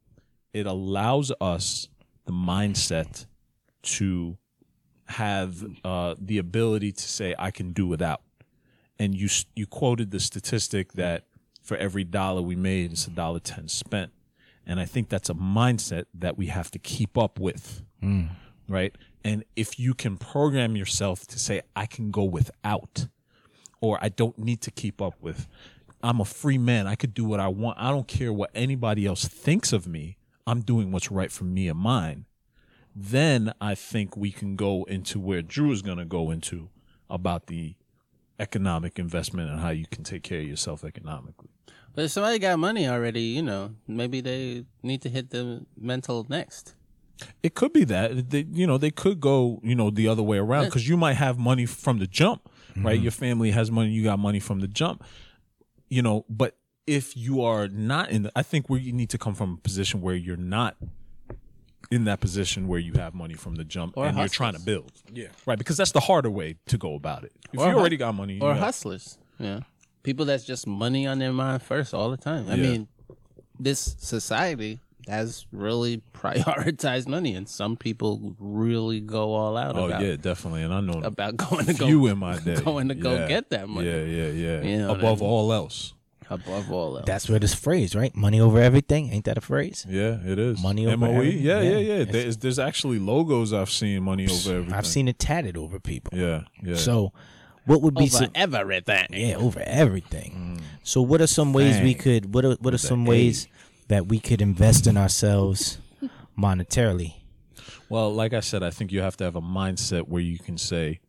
it allows us the mindset to have uh, the ability to say, I can do without. And you you quoted the statistic that for every dollar we made, it's a dollar ten spent. And I think that's a mindset that we have to keep up with, mm. right? And if you can program yourself to say, I can go without, or I don't need to keep up with, I'm a free man. I could do what I want. I don't care what anybody else thinks of me. I'm doing what's right for me and mine. Then I think we can go into where Drew is going to go into about the economic investment and how you can take care of yourself economically. But if somebody got money already, you know, maybe they need to hit the mental next. It could be that, they, you know, they could go, you know, the other way around, because you might have money from the jump, right? Mm-hmm. Your family has money. You got money from the jump, you know, but if you are not in, the, I think where you need to come from a position where you're not in that position where you have money from the jump or and hustlers. You're trying to build. Yeah. Right. Because that's the harder way to go about it. If or you already got money. Or you know, hustlers. Yeah. People that's just money on their mind first all the time. I yeah. mean, this society has really prioritized money, and some people really go all out. Oh about, yeah, definitely, and I know about going to go in my day, going to yeah. go get that money. Yeah, yeah, yeah. You know above I mean? all else, above all else. That's where this phrase, right? Money over everything. Ain't that a phrase? Yeah, it is. Money over M O E? Everything. Yeah, yeah, yeah. yeah. There's, there's actually logos I've seen. Money over everything. I've seen it tatted over people. Yeah, yeah. So, what would be over some, everything? Yeah, over everything. Mm. So, what are some ways Dang. we could? What are what are With some ways? Age. that we could invest in ourselves monetarily? Well, like I said, I think you have to have a mindset where you can say,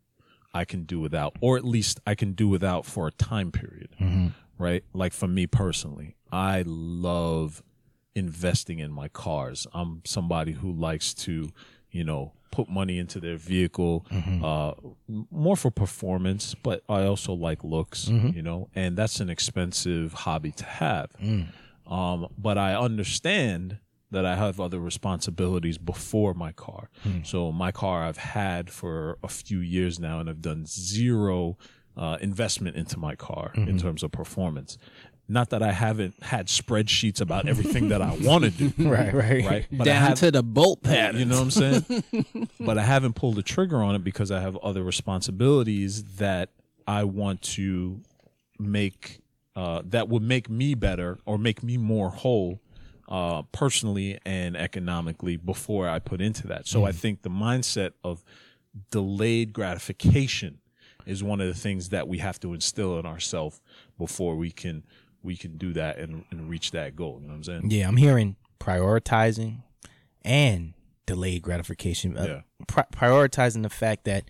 I can do without, or at least I can do without for a time period, mm-hmm. right? Like for me personally, I love investing in my cars. I'm somebody who likes to you know, put money into their vehicle, mm-hmm. uh, more for performance, but I also like looks, mm-hmm. you know, and that's an expensive hobby to have. Mm. Um, but I understand that I have other responsibilities before my car. Mm. So my car I've had for a few years now, and I've done zero uh, investment into my car mm-hmm. in terms of performance. Not that I haven't had spreadsheets about everything that I want to do. Right, right. right? But Down have, to the bolt pattern. You know what I'm saying? But I haven't pulled the trigger on it because I have other responsibilities that I want to make uh, that would make me better or make me more whole uh, personally and economically before I put into that. So mm. I think the mindset of delayed gratification is one of the things that we have to instill in ourselves before we can – we can do that and, and reach that goal. You know what I'm saying? Yeah, I'm hearing prioritizing and delayed gratification. Yeah. Uh, pri- prioritizing the fact that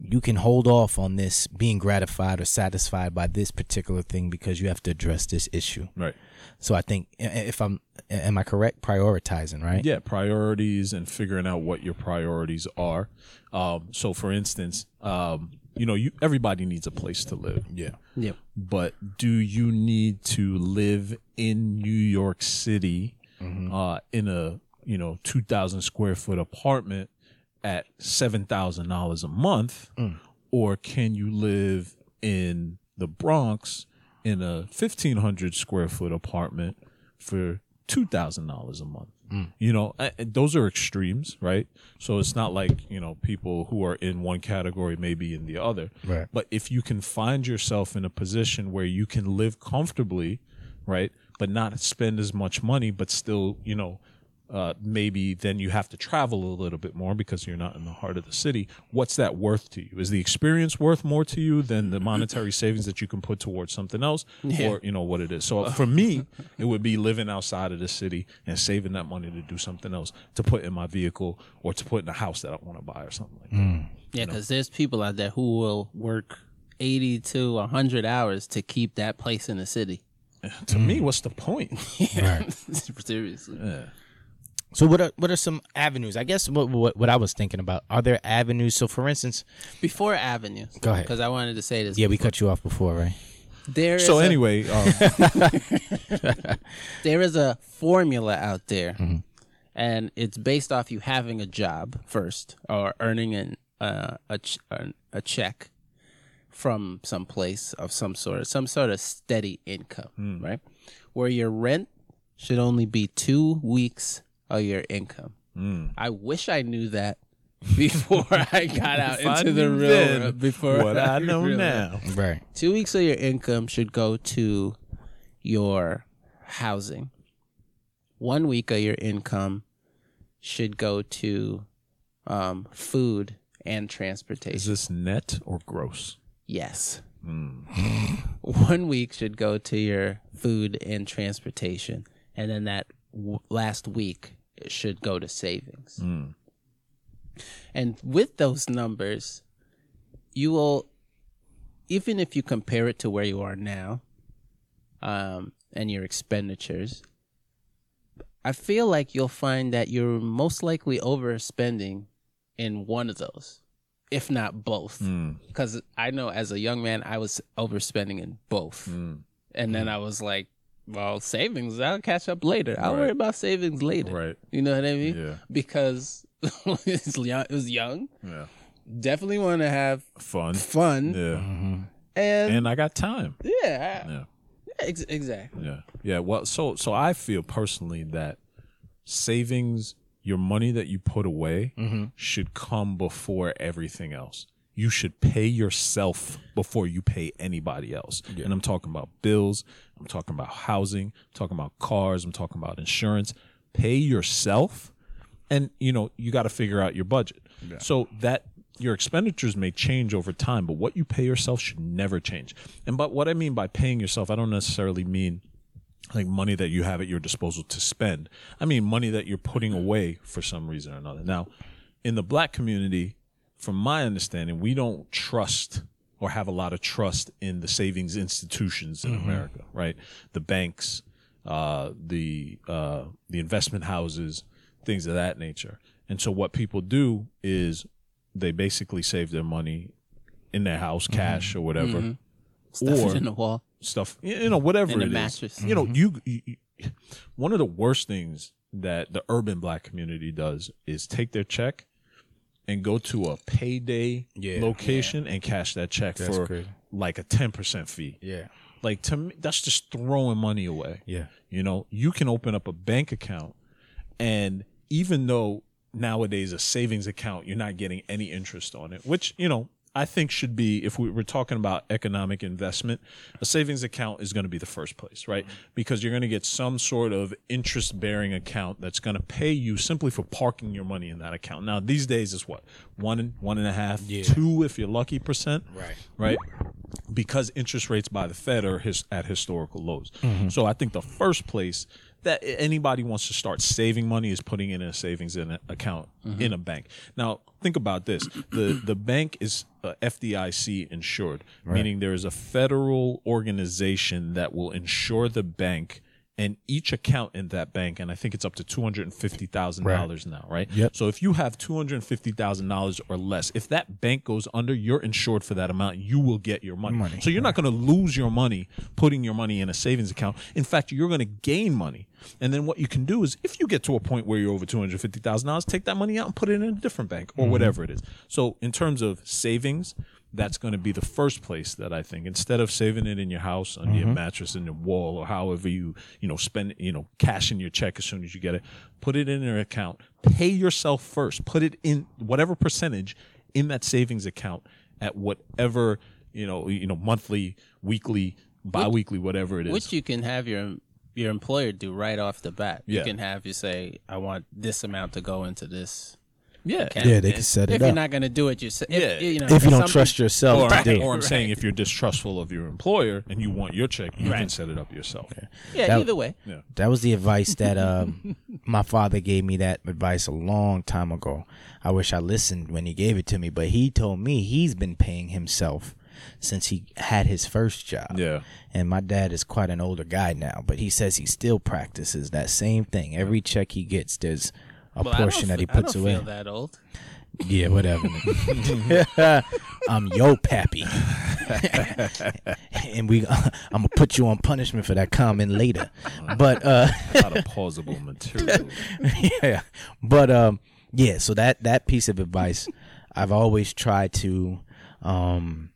you can hold off on this being gratified or satisfied by this particular thing because you have to address this issue. Right. So I think if I'm, am I correct? Prioritizing, right? Yeah, priorities and figuring out what your priorities are. Um, so for instance, um, You know, you, everybody needs a place to live. Yeah. Yep. But do you need to live in New York City mm-hmm. uh, in a, you know, two thousand square foot apartment at seven thousand dollars a month? Mm. Or can you live in the Bronx in a fifteen hundred square foot apartment for two thousand dollars a month? Mm. You know, those are extremes, right? So it's not like, you know, people who are in one category may be in the other. Right. But if you can find yourself in a position where you can live comfortably, right, but not spend as much money, but still, you know, uh, maybe then you have to travel a little bit more because you're not in the heart of the city. What's that worth to you? Is the experience worth more to you than the monetary savings that you can put towards something else? Yeah. Or, you know, what it is. So for me, it would be living outside of the city and saving that money to do something else, to put in my vehicle or to put in a house that I want to buy or something like that. Mm. Yeah, because you know? There's people out there who will work eighty to one hundred hours to keep that place in the city. To mm. me, what's the point? Yeah. Right. Seriously. Yeah. So what are what are some avenues? I guess what, what what I was thinking about, are there avenues? So for instance, before avenues, go ahead, because I wanted to say this. Yeah, before. We cut you off before, right? There. So is anyway, a, um. There is a formula out there, mm-hmm. and it's based off you having a job first or earning an uh, a ch- a check from some place of some sort, some sort of steady income, mm. right? Where your rent should only be two weeks. Of your income. Mm. I wish I knew that before I got out into the real world. Before what I, I know now. Life. Right. Two weeks of your income should go to your housing. One week of your income should go to um, food and transportation. Is this net or gross? Yes. Mm. One week should go to your food and transportation. And then that w- last week it should go to savings. Mm. And with those numbers, you will, even if you compare it to where you are now um, and your expenditures, I feel like you'll find that you're most likely overspending in one of those, if not both. Because mm. I know as a young man, I was overspending in both. Mm. And mm. then I was like, well, savings, I'll catch up later. I'll right. worry about savings later. Right. You know what I mean? Yeah. Because it was young. Yeah. Definitely want to have fun. Fun. Yeah. Mm-hmm. And and I got time. Yeah. Yeah. Ex- exactly. Yeah. Yeah. Well, so so I feel personally that savings, your money that you put away, mm-hmm. should come before everything else. You should pay yourself before you pay anybody else. Yeah. And I'm talking about bills. I'm talking about housing. I'm talking about cars. I'm talking about insurance. Pay yourself. And, you know, you got to figure out your budget. Yeah. So that your expenditures may change over time, but what you pay yourself should never change. And but what I mean by paying yourself, I don't necessarily mean like money that you have at your disposal to spend. I mean money that you're putting away for some reason or another. Now, in the black community, from my understanding, we don't trust or have a lot of trust in the savings institutions in mm-hmm. America, right? The banks, uh, the uh, the investment houses, things of that nature. And so what people do is they basically save their money in their house, mm-hmm. cash or whatever. Mm-hmm. Stuff or in the wall. Stuff, you know, whatever in the it mattress. Is. Mm-hmm. You know, you, you, one of the worst things that the urban black community does is take their check and go to a payday yeah, location yeah. and cash that check that's for crazy. Like a ten percent fee. Yeah. Like, to me, that's just throwing money away. Yeah. You know, you can open up a bank account, and even though nowadays a savings account, you're not getting any interest on it, which, you know, I think should be, if we were talking about economic investment, a savings account is going to be the first place, right? Mm-hmm. Because you're going to get some sort of interest-bearing account that's going to pay you simply for parking your money in that account. Now, these days it's what? One, one and a half, yeah. two if you're lucky percent, right? Right? Because interest rates by the Fed are his, at historical lows. Mm-hmm. So I think the first place that anybody wants to start saving money is putting it in a savings in a account mm-hmm. in a bank. Now, think about this. The the bank is uh, F D I C insured, right. meaning there is a federal organization that will insure the bank and each account in that bank, and I think it's up to two hundred fifty thousand dollars right. now, right? Yep. So if you have two hundred fifty thousand dollars or less, if that bank goes under, you're insured for that amount. You will get your money. money so you're right. not going to lose your money putting your money in a savings account. In fact, you're going to gain money. And then what you can do is, if you get to a point where you're over two hundred fifty thousand dollars, take that money out and put it in a different bank or mm-hmm. whatever it is. So in terms of savings, that's going to be the first place that I think, instead of saving it in your house, under mm-hmm. your mattress, in the wall, or however you, you know, spend, you know, cash in your check as soon as you get it, put it in your account, pay yourself first, put it in whatever percentage in that savings account at whatever, you know, you know, monthly, weekly, biweekly, whatever it is. Which you can have your your employer do right off the bat. Yeah. You can have you say, I want this amount to go into this. Yeah, account. Yeah, they can set it if up. If you're not going to do it yourself. If, yeah. you know, if you don't trust yourself or, to do it. Or I'm right. saying if you're distrustful of your employer and you want your check, you right. can set it up yourself. Yeah, yeah that, either way. Yeah. That was the advice that um, my father gave me, that advice a long time ago. I wish I listened when he gave it to me, but he told me he's been paying himself since he had his first job. Yeah. And my dad is quite an older guy now, but he says he still practices that same thing. Every check he gets, there's a well, portion that he puts away. I don't away. feel that old. Yeah, whatever. I'm yo pappy. And we, I'm going to put you on punishment for that comment later. But uh, not a plausible material. Yeah. But um, yeah, so that, that piece of advice, I've always tried to um,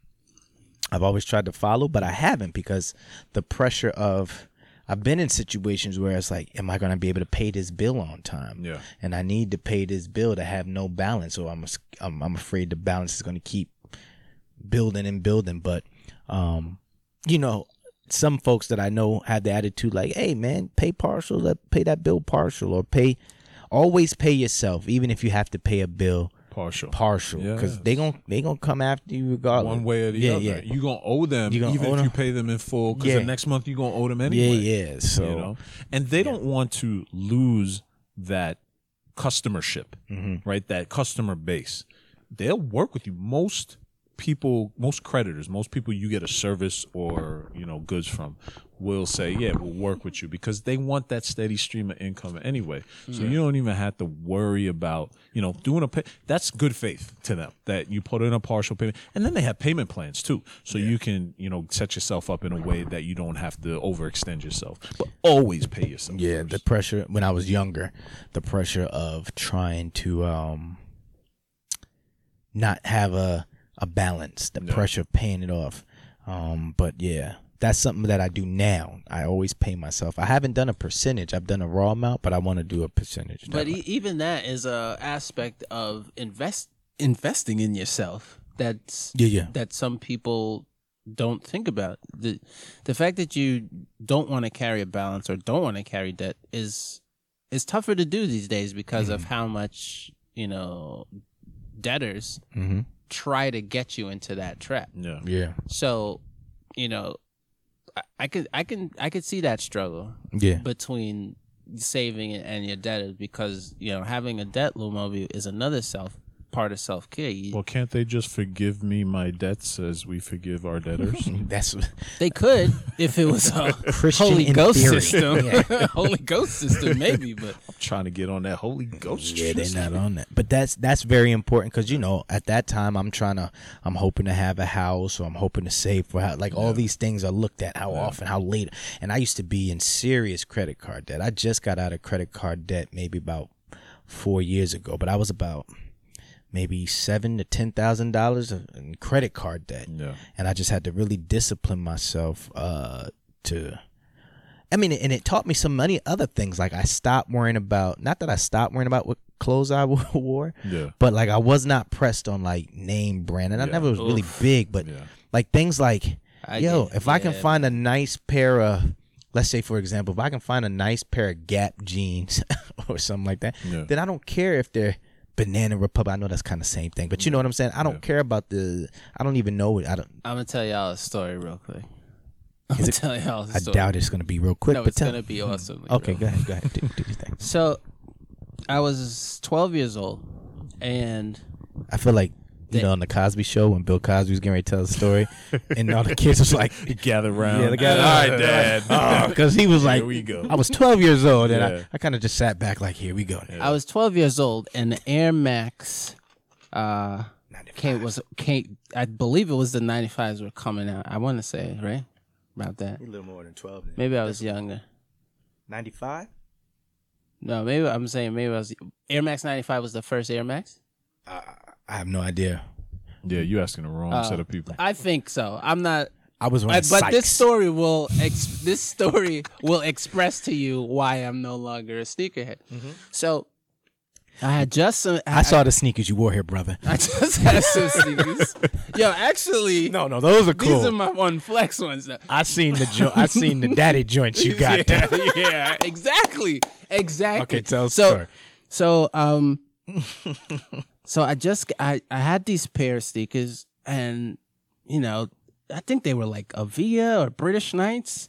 I've always tried to follow, but I haven't, because the pressure of, I've been in situations where it's like, am I going to be able to pay this bill on time? Yeah. And I need to pay this bill to have no balance, or I'm I'm, I'm afraid the balance is going to keep building and building. But, um, you know, some folks that I know have the attitude like, hey, man, pay partial, pay that bill partial, or pay, always pay yourself, even if you have to pay a bill. Partial. Partial. Because yeah. they're going they gonna to come after you regardless. One way or the yeah, other. Yeah. You're going to owe them, even owe if them. You pay them in full, because yeah. the next month you're going to owe them anyway. Yeah, yeah. So, you know? And they yeah. don't want to lose that customership, mm-hmm. right? That customer base. They'll work with you. Most people, most creditors, most people you get a service or, you know, goods from will say, yeah, we'll work with you, because they want that steady stream of income anyway. So yeah. you don't even have to worry about, you know, doing a pay. That's good faith to them that you put in a partial payment. And then they have payment plans too. So yeah. you can, you know, set yourself up in a way that you don't have to overextend yourself, but always pay yourself. Yeah. First. The pressure when I was younger, the pressure of trying to um, not have a, a balance, the no. pressure of paying it off. Um, but yeah. That's something that I do now. I always pay myself. I haven't done a percentage. I've done a raw amount, but I want to do a percentage. But e- even that is a aspect of invest investing in yourself. That's yeah, yeah. that some people don't think about. The the fact that you don't want to carry a balance or don't want to carry debt is is tougher to do these days because mm-hmm. of how much, you know, debtors mm-hmm. try to get you into that trap. Yeah. Yeah. So, you know, I could, I can, I could see that struggle yeah. between saving and your debt, because, you know, having a debt loom over you is another self part of self-care. You, well, can't they just forgive me my debts as we forgive our debtors? That's They could if it was a Christian Holy Ghost theory. System. Yeah. Holy Ghost system, maybe. But I'm trying to get on that Holy Ghost yeah, system. Yeah, they're not on that. But that's that's very important because, you know, at that time, I'm trying to, I'm hoping to have a house, or I'm hoping to save for how, like yeah. all these things are looked at, how yeah. often, how late. And I used to be in serious credit card debt. I just got out of credit card debt maybe about four years ago, but I was about maybe seven to ten thousand dollars in credit card debt, yeah. and I just had to really discipline myself uh, to. I mean, and it taught me so many other things. Like I stopped worrying about, not that I stopped worrying about what clothes I wore, yeah. but like I was not pressed on like name brand, and I yeah. never was Oof. really big, but yeah. like things like, I yo, if I can find a nice pair of. Let's say, for example, if I can find a nice pair of Gap jeans or something like that, yeah. then I don't care if they're Banana Republic. I know that's kind of the same thing, but you know what I'm saying? I don't yeah. care about the, I don't even know. It. I don't. I'm going to tell y'all a story real quick. I'm going to tell y'all a story. I doubt it's going to be real quick. No, but it's going to be awesome. Okay, real. go ahead. Go ahead. Do, do your thing. So I was twelve years old, and I feel like, you know, on the Cosby Show, when Bill Cosby was getting ready to tell the story, and all the kids was like, gather around. Yeah, they gathered around. All right, Dad. Because oh, he was like, here we go. I was twelve years old, and yeah. I, I kind of just sat back like, here we go. Yeah. I was twelve years old, and the Air Max, uh, came, was, came, I believe it was the ninety-fives were coming out. I want to say, right? About that. You're a little more than twelve. Then. Maybe I was younger. ninety-five? No, maybe I'm saying maybe I was. Air Max ninety-five was the first Air Max? Uh, I have no idea. Yeah, you asking the wrong uh, set of people. I think so. I'm not. I was wearing I, But Sykes. This story will ex- this story will express to you why I'm no longer a sneakerhead. Mm-hmm. So I had just some. I, I saw I, the sneakers you wore here, brother. I just had some sneakers. Yo, actually, no, no, those are cool. These are my one flex ones. Now. I seen the jo- I seen the daddy joints you got. Yeah, yeah, exactly, exactly. Okay, tell us. So, story. so um. So I just I, I had these pair of sneakers, and you know, I think they were like Avia or British Knights.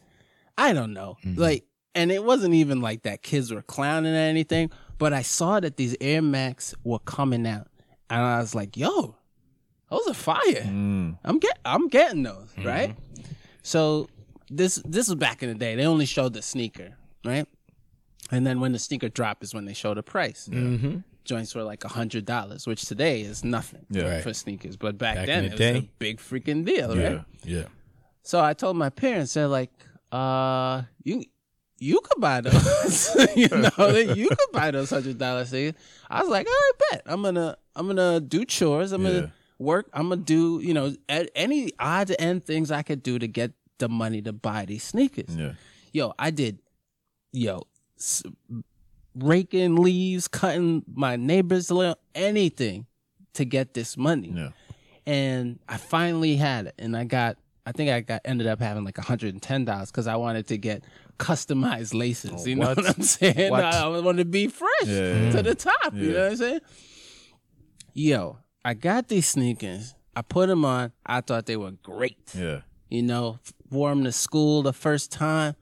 I don't know. Mm-hmm. Like, and it wasn't even like that kids were clowning or anything, but I saw that these Air Max were coming out, and I was like, yo, those are fire. Mm. I'm get I'm getting those, mm-hmm. right? So this this was back in the day. They only showed the sneaker, right? And then when the sneaker dropped is when they show the price. Yeah. Mm-hmm. Joints were like one hundred dollars, which today is nothing yeah, right. for sneakers. But back, back then, the it was day. a big freaking deal, yeah, right? Yeah. So I told my parents, they're like, uh, you you could buy those. You know, you could buy those one hundred dollars things. I was like, all right, bet. I'm going to I'm gonna do chores. I'm yeah. going to work. I'm going to do, you know, any odd end things I could do to get the money to buy these sneakers. Yeah. Yo, I did, yo, s- raking leaves, cutting my neighbor's lawn, anything to get this money. Yeah. And I finally had it. And I got, I think I got ended up having like one hundred ten dollars because I wanted to get customized laces. Oh, you know what, what I'm saying? What? I wanted to be fresh yeah. to the top. Yeah. You know what I'm saying? Yo, I got these sneakers. I put them on. I thought they were great. Yeah. You know, wore them to school the first time.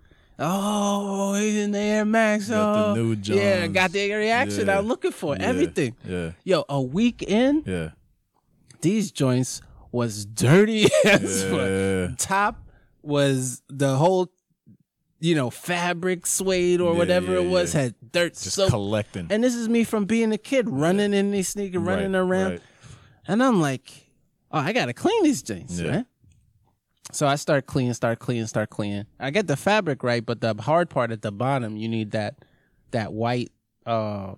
Oh, he's in the Air Max. Got oh, the new Johns. Yeah, got the reaction yeah. I'm looking for. Yeah. Everything. Yeah. Yo, a week in, yeah. these joints was dirty as fuck. Yeah. Top was the whole, you know, fabric suede or yeah, whatever yeah, it was yeah. had dirt just soap. Collecting. And this is me from being a kid running yeah. in these sneakers, running right, around, right. and I'm like, oh, I gotta clean these joints, yeah. right? So I start cleaning, start cleaning, start cleaning. I get the fabric right, but the hard part at the bottom, you need that that white, uh,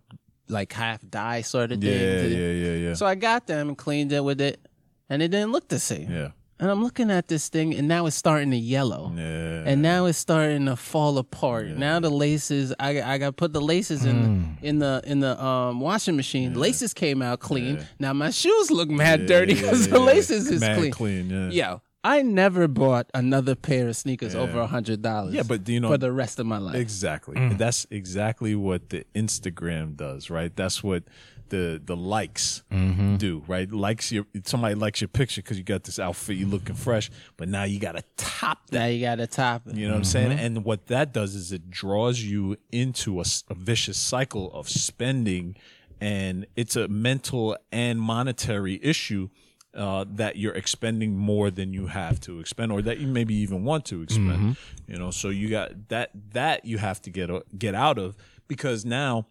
like half dye sort of thing. Yeah, to, yeah, yeah, yeah. So I got them and cleaned it with it, and it didn't look the same. Yeah. And I'm looking at this thing, and now it's starting to yellow. Yeah. And now it's starting to fall apart. Yeah. Now the laces, I I got to put the laces in mm. in the in the um washing machine. Yeah. Laces came out clean. Yeah. Now my shoes look mad yeah, dirty because yeah, yeah, the laces yeah. is mad clean. clean. Yeah. Yo. I never bought another pair of sneakers yeah. over a hundred dollars. Yeah, but you know, for the rest of my life. Exactly. Mm. That's exactly what the Instagram does, right? That's what the the likes mm-hmm. do, right? Likes your somebody likes your picture because you got this outfit, you looking fresh, but now you got to top that. Now you got to top it. You know mm-hmm. what I'm saying? And what that does is it draws you into a, a vicious cycle of spending. and it's a mental and monetary issue uh, that you're expending more than you have to expend, or that you maybe even want to expend. Mm-hmm. You know, so you got that that you have to get get out of, because now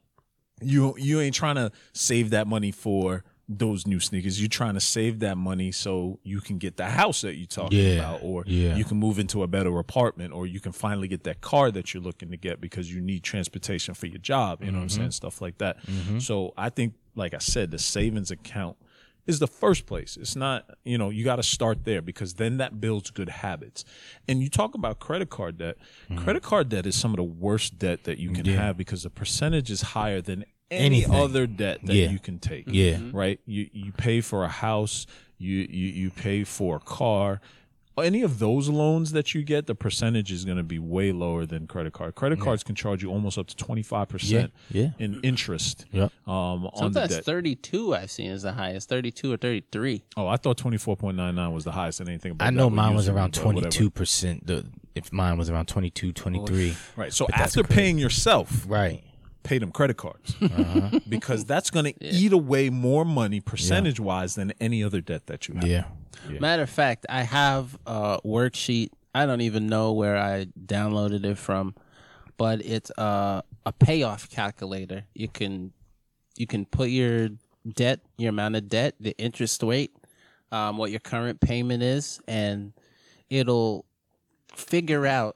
you you ain't trying to save that money for those new sneakers. You're trying to save that money so you can get the house that you're talking yeah, about, or yeah. you can move into a better apartment, or you can finally get that car that you're looking to get because you need transportation for your job. You mm-hmm. know what I'm saying? Stuff like that. Mm-hmm. So I think, like I said, the savings account is the first place. It's not, you know, you got to start there, because then that builds good habits. And you talk about credit card debt. Mm-hmm. Credit card debt is some of the worst debt that you can yeah. have, because the percentage is higher than Any Anything. other debt that yeah. you can take, yeah, right? You you pay for a house, you, you you pay for a car. Any of those loans that you get, the percentage is going to be way lower than credit card. Credit yeah. cards can charge you almost up to twenty five percent in interest. Yeah, um, on sometimes the debt. thirty two I've seen is the highest, thirty two or thirty three. Oh, I thought twenty four point nine nine was the highest. And anything about I know that mine was around twenty two percent. If mine was around twenty two, twenty three right? So after paying yourself, right. pay them credit cards, uh-huh. because that's going to yeah. eat away more money percentage-wise yeah. than any other debt that you have. Yeah. yeah. Matter of fact, I have a worksheet. I don't even know where I downloaded it from, but it's a, a payoff calculator. You can you can put your debt, your amount of debt, the interest rate, um, what your current payment is, and it'll figure out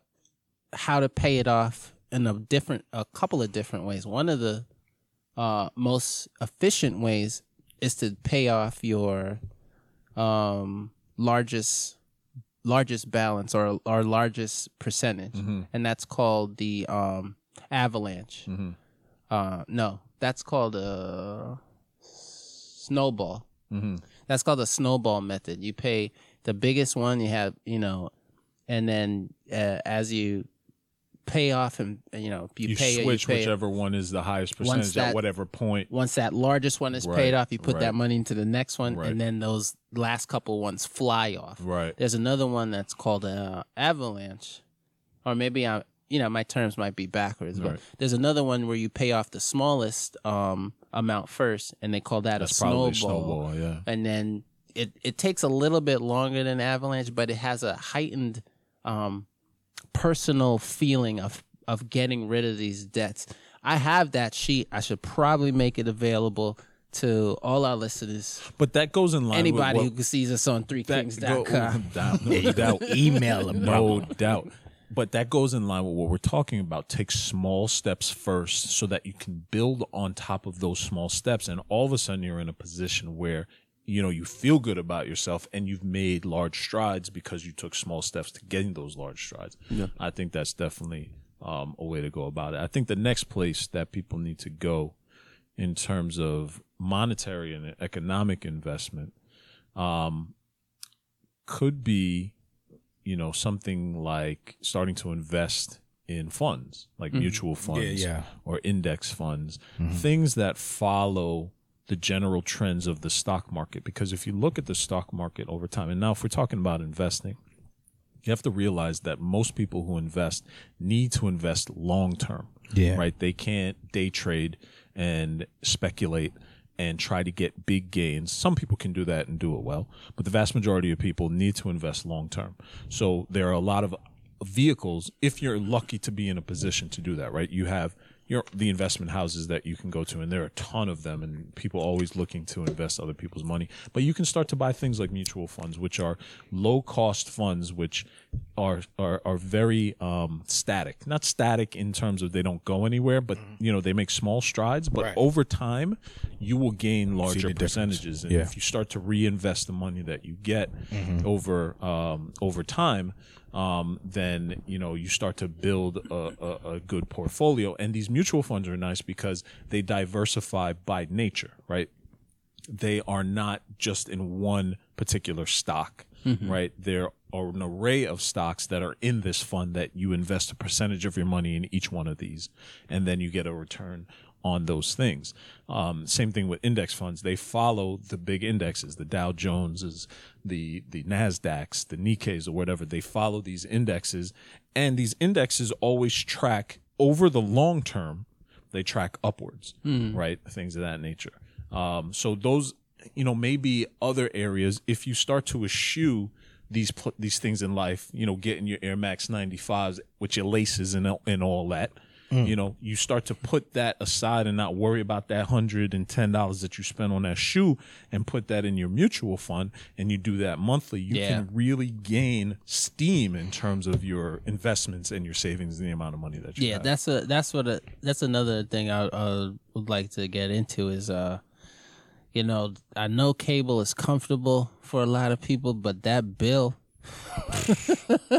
how to pay it off in a different, a couple of different ways. One of the uh, most efficient ways is to pay off your um, largest largest balance or or largest percentage, mm-hmm. and that's called the um, avalanche. Mm-hmm. Uh, no, that's called a snowball. Mm-hmm. That's called the snowball method. You pay the biggest one you have, you know, and then uh, as you pay off, and you know you, you pay switch it, you pay whichever it. one is the highest percentage that, at whatever point. Once that largest one is right, paid off, you put right. that money into the next one, right. and then those last couple ones fly off. Right. There's another one that's called uh, avalanche, or maybe I, you know, my terms might be backwards, but right. there's another one where you pay off the smallest um, amount first, and they call that that's a snowball. snowball yeah. And then it it takes a little bit longer than avalanche, but it has a heightened Um, personal feeling of of getting rid of these debts. I have that sheet. I should probably make it available to all our listeners. But that goes in line anybody with anybody who sees us on three kings dot com. No doubt. Email them. No doubt. But that goes in line with what we're talking about. Take small steps first so that you can build on top of those small steps. And all of a sudden you're in a position where, you know, you feel good about yourself and you've made large strides because you took small steps to getting those large strides. Yeah. I think that's definitely um, a way to go about it. I think the next place that people need to go in terms of monetary and economic investment um, could be, you know, something like starting to invest in funds, like mm-hmm. mutual funds yeah, yeah. or index funds, mm-hmm. things that follow the general trends of the stock market. Because if you look at the stock market over time, and now if we're talking about investing, you have to realize that most people who invest need to invest long term, yeah. right? They can't day trade and speculate and try to get big gains. Some people can do that and do it well, but the vast majority of people need to invest long term. So there are a lot of vehicles, if you're lucky to be in a position to do that, right? You have Your, the investment houses that you can go to, and there are a ton of them, and people always looking to invest other people's money. But you can start to buy things like mutual funds, which are low-cost funds, which are are, are very um, static. Not static in terms of they don't go anywhere, but you know they make small strides. But right. over time, you will gain larger percentages, and yeah. if you start to reinvest the money that you get mm-hmm. over um, over time. Um, then, you know, you start to build a, a, a good portfolio. And these mutual funds are nice because they diversify by nature, right? They are not just in one particular stock, mm-hmm. right? There are an array of stocks that are in this fund that you invest a percentage of your money in each one of these, and then you get a return on those things. Um, same thing with index funds. They follow the big indexes, the Dow Joneses, the the NASDAQs, the Nikkeis, or whatever. They follow these indexes, and these indexes always track over the long term they track upwards, mm. right? Things of that nature. Um, so those, you know, maybe other areas, if you start to eschew these pl- these things in life, you know, getting your Air Max ninety-fives with your laces and, and all that, mm. you know, you start to put that aside and not worry about that one hundred ten dollars that you spent on that shoe and put that in your mutual fund, and you do that monthly, you yeah. can really gain steam in terms of your investments and your savings and the amount of money that you yeah, have. Yeah, that's a, that's what a, that's another thing I uh, would like to get into is, uh, you know, I know cable is comfortable for a lot of people, but that bill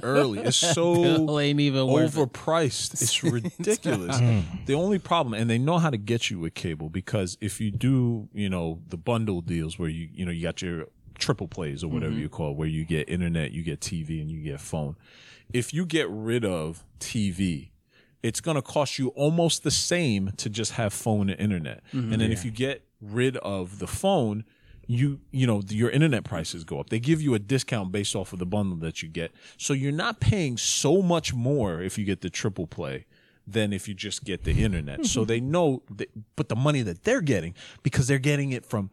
early, it's so bill ain't even overpriced. It. It's ridiculous. The only problem, and they know how to get you with cable, because if you do, you know, the bundle deals where you, you know, you got your triple plays or whatever mm-hmm. you call it, where you get internet, you get T V, and you get phone. If you get rid of T V, it's going to cost you almost the same to just have phone and internet. Mm-hmm. And then yeah. if you get rid of the phone, you you know, your internet prices go up. They give you a discount based off of the bundle that you get. So you're not paying so much more if you get the triple play than if you just get the internet. So they know, that, but the money that they're getting, because they're getting it from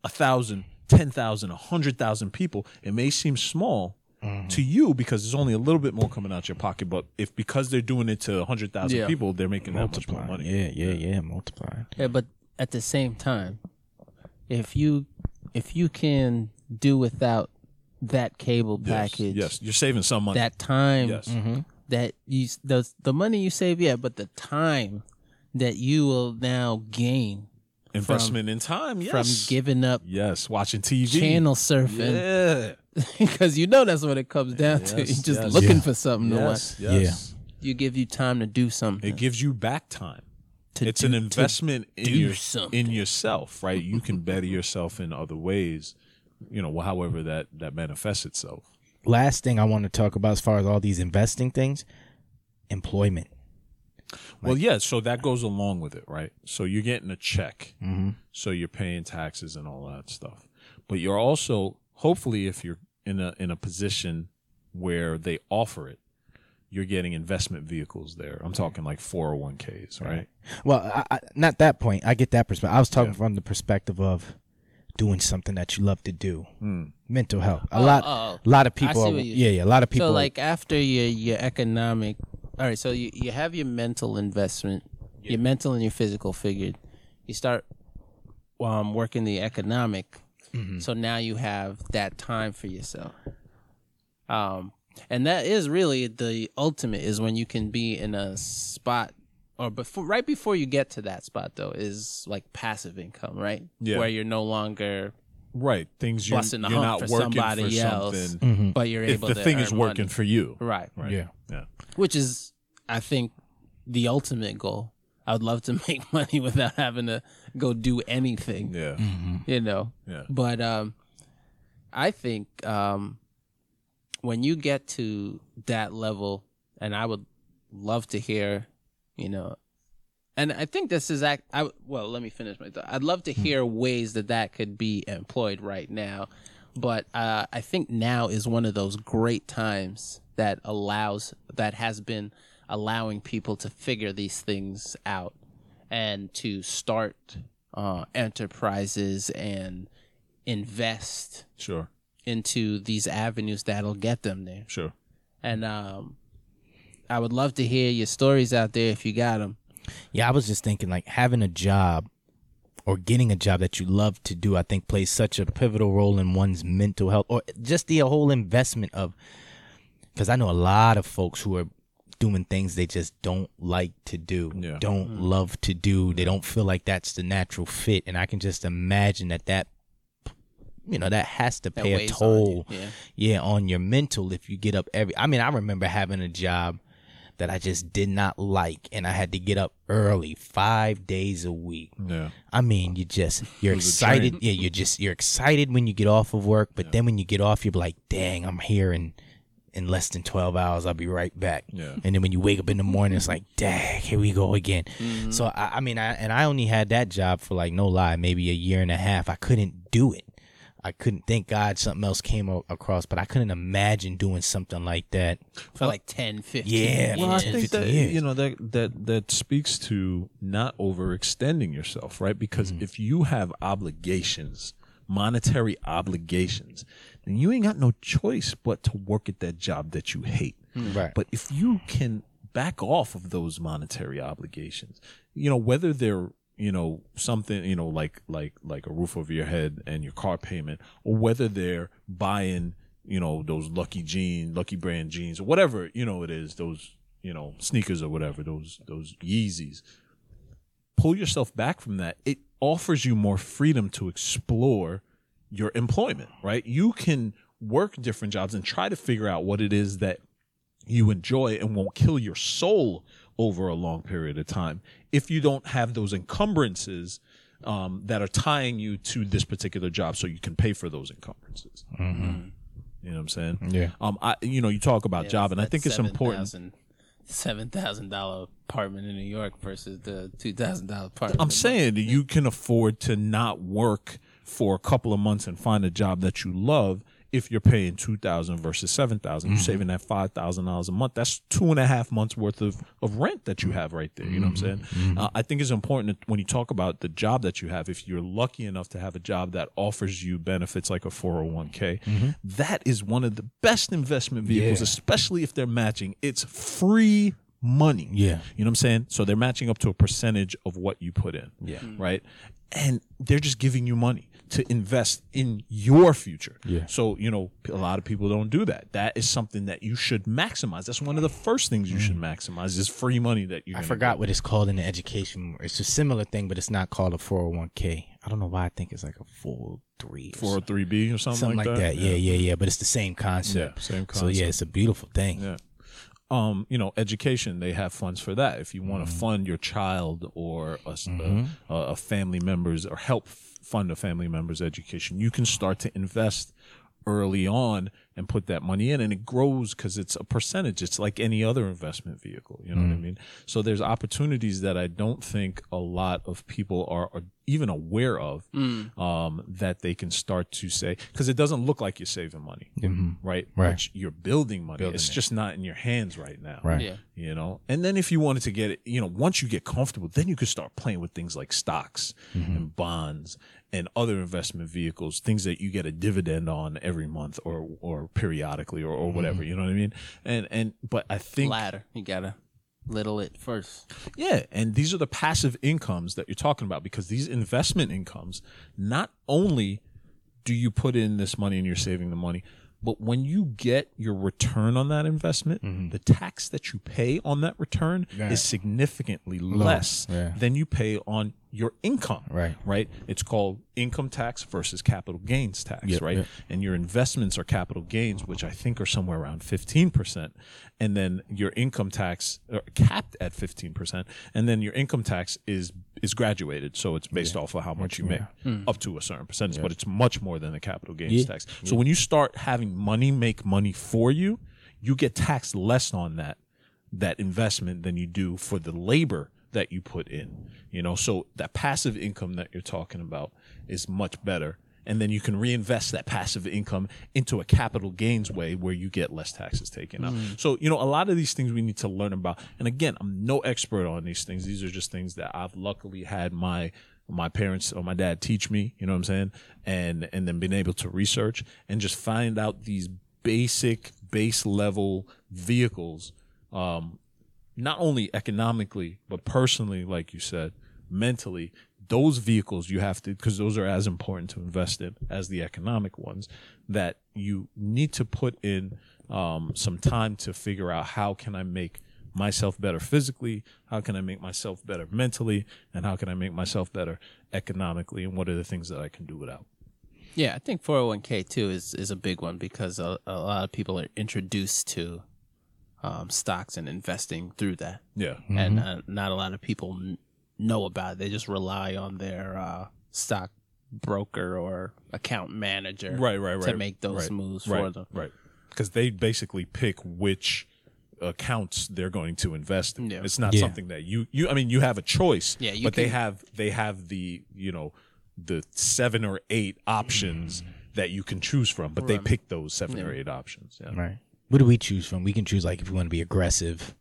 one thousand, ten thousand, one hundred thousand people, it may seem small mm-hmm. to you because there's only a little bit more coming out your pocket. But if because they're doing it to one hundred thousand yeah. people, they're making multiply. That much more money. Yeah, yeah, yeah, multiplying. Yeah, but at the same time, if you if you can do without that cable package, yes, yes. you're saving some money. That time, yes. mm-hmm. that you the the money you save, yeah, but the time that you will now gain, investment from, in time, yes, from giving up, yes, watching T V, channel surfing, yeah, because you know that's what it comes down yes, to. You're just yes. looking yeah. for something yes, to watch. Yes. Yeah, you give you time to do something. It gives you back time. It's do, an investment in, your, in yourself, right? You can better yourself in other ways, you know, however that, that manifests itself. Last thing I want to talk about as far as all these investing things, employment. Like, well, yeah, so that goes along with it, right? So you're getting a check. Mm-hmm. So you're paying taxes and all that stuff. But you're also, hopefully, if you're in a in a position where they offer it, you're getting investment vehicles there. I'm talking like four oh one k's, right? Well, I, I, not that point. I get that perspective. I was talking yeah. from the perspective of doing something that you love to do. Mm. Mental health. A oh, lot, oh. a lot of people. Are, yeah, yeah. A lot of people. So, like are, after your your economic. All right. So you, you have your mental investment, yeah. your mental and your physical figured. You start um, working the economic. Mm-hmm. So now you have that time for yourself. Um. And that is really the ultimate, is when you can be in a spot, or before, right before you get to that spot, though, is like passive income, right? Yeah. Where you're no longer right things you're, busting the you're hump not for working somebody for else, something. Mm-hmm. But you're able if the to thing earn is working money. For you, right? Right. Yeah. Yeah. Which is, I think, the ultimate goal. I would love to make money without having to go do anything. Yeah. Mm-hmm. You know. Yeah. But um, I think. Um, When you get to that level, and I would love to hear, you know, and I think this is, act, I, well, let me finish my thought. I'd love to hear ways that that could be employed right now. But uh, I think now is one of those great times that allows, that has been allowing people to figure these things out and to start uh, enterprises and invest. Sure. Into these avenues that'll get them there. Sure. And um, I would love to hear your stories out there if you got them. Yeah, I was just thinking, like, having a job or getting a job that you love to do, I think plays such a pivotal role in one's mental health, or just the whole investment of, because I know a lot of folks who are doing things they just don't like to do, yeah. don't mm-hmm. love to do. They don't feel like that's the natural fit. And I can just imagine that that You know, that has to pay a toll, on yeah. yeah, on your mental if you get up every... I mean, I remember having a job that I just did not like, and I had to get up early five days a week. Yeah. I mean, you just, you're excited. Yeah, you're just, you're excited when you get off of work, but yeah. then when you get off, you're like, dang, I'm here in, in less than twelve hours. I'll be right back. Yeah. And then when you wake up in the morning, it's like, dang, here we go again. Mm-hmm. So, I, I mean, I and I only had that job for, like, no lie, maybe a year and a half. I couldn't do it. I couldn't thank God something else came o- across, but I couldn't imagine doing something like that for like ten, fifteen yeah, years. Well, I think that, years. you know, that, that, that speaks to not overextending yourself, right? Because mm. if you have obligations, monetary obligations, then you ain't got no choice but to work at that job that you hate. Mm. Right. But if you can back off of those monetary obligations, you know, whether they're, you know, something, you know, like like like a roof over your head and your car payment, or whether they're buying, you know, those lucky jeans, lucky brand jeans, or whatever, you know, it is, those, you know, sneakers or whatever, those those Yeezys. Pull yourself back from that. It offers you more freedom to explore your employment, right? You can work different jobs and try to figure out what it is that you enjoy and won't kill your soul over a long period of time if you don't have those encumbrances um, that are tying you to this particular job, so you can pay for those encumbrances. Mm-hmm. You know what I'm saying? Yeah. Um. I. You know. You talk about yeah, job, and I think it's important. Seven thousand dollar apartment in New York versus the two thousand dollar apartment. I'm saying you can afford to not work for a couple of months and find a job that you love. If you're paying two thousand versus seven thousand, mm-hmm. you're saving that five thousand dollars a month. That's two and a half months worth of, of rent that you have right there. You know mm-hmm. what I'm saying? Mm-hmm. Uh, I think it's important that when you talk about the job that you have, if you're lucky enough to have a job that offers you benefits like a four oh one k, mm-hmm. that is one of the best investment vehicles, yeah. especially if they're matching. It's free money. Yeah, you know what I'm saying? So they're matching up to a percentage of what you put in. Yeah, mm-hmm. right. And they're just giving you money to invest in your future. Yeah. So, you know, a lot of people don't do that. That is something that you should maximize. That's one of the first things you mm. should maximize is free money that you. I forgot get. what it's called in the education. It's a similar thing, but it's not called a four oh one k. I don't know why I think it's like a four oh three. four oh three b or something, something like, like that. that. Yeah, yeah, yeah. But it's the same concept. Yeah, same concept. So, yeah, it's a beautiful thing. Yeah. Um, you know, education, they have funds for that. If you want to mm-hmm. fund your child or a, mm-hmm. a, a family member's or help fund a family member's education, you can start to invest early on and put that money in, and it grows because it's a percentage. It's like any other investment vehicle. You know mm-hmm. what I mean? So there's opportunities that I don't think a lot of people are, are even aware of mm. um, that they can start to say, because it doesn't look like you're saving money, mm-hmm. right? Right. But you're building money. Building it's it. just not in your hands right now. Right. Yeah. You know? And then if you wanted to get it, you know, once you get comfortable, then you could start playing with things like stocks mm-hmm. and bonds and other investment vehicles, things that you get a dividend on every month or, or periodically or, or whatever, mm-hmm. you know what I mean? And, and, but I think ladder, you gotta little it first. Yeah. And these are the passive incomes that you're talking about, because these investment incomes, not only do you put in this money and you're saving the money, but when you get your return on that investment, mm-hmm. the tax that you pay on that return yeah. is significantly less yeah. than you pay on your income, right? Right. It's called income tax versus capital gains tax, yep, right? Yep. And your investments are capital gains, which I think are somewhere around fifteen percent. And then your income tax are capped at fifteen percent. And then your income tax is is graduated. So it's based yeah. off of how much you make mm. up to a certain percentage, yep. but it's much more than the capital gains yeah. tax. So yeah. when you start having money make money for you, you get taxed less on that, that investment than you do for the labor that you put in, you know, so that passive income that you're talking about is much better. And then you can reinvest that passive income into a capital gains way where you get less taxes taken out. Mm. So, you know, a lot of these things we need to learn about. And again, I'm no expert on these things. These are just things that I've luckily had my my parents or my dad teach me, you know what I'm saying? And and then been able to research and just find out these basic base level vehicles, um, not only economically, but personally, like you said, mentally, those vehicles you have to, because those are as important to invest in as the economic ones, that you need to put in um, some time to figure out how can I make myself better physically, how can I make myself better mentally, and how can I make myself better economically, and what are the things that I can do without. Yeah, I think four oh one k too is, is a big one, because a, a lot of people are introduced to Um, stocks and investing through that. Yeah. Mm-hmm. And uh, not a lot of people n- know about it. They just rely on their uh, stock broker or account manager right, right, right, to make those right, moves right, for them. Right. Because they basically pick which accounts they're going to invest in. Yeah. It's not yeah. something that you, you, I mean, you have a choice, yeah, you but can, they have, they have the, you know, the seven or eight options mm-hmm. that you can choose from, but they pick those seven yeah. or eight options. Yeah. Right. What do we choose from? We can choose, like, if we want to be aggressive.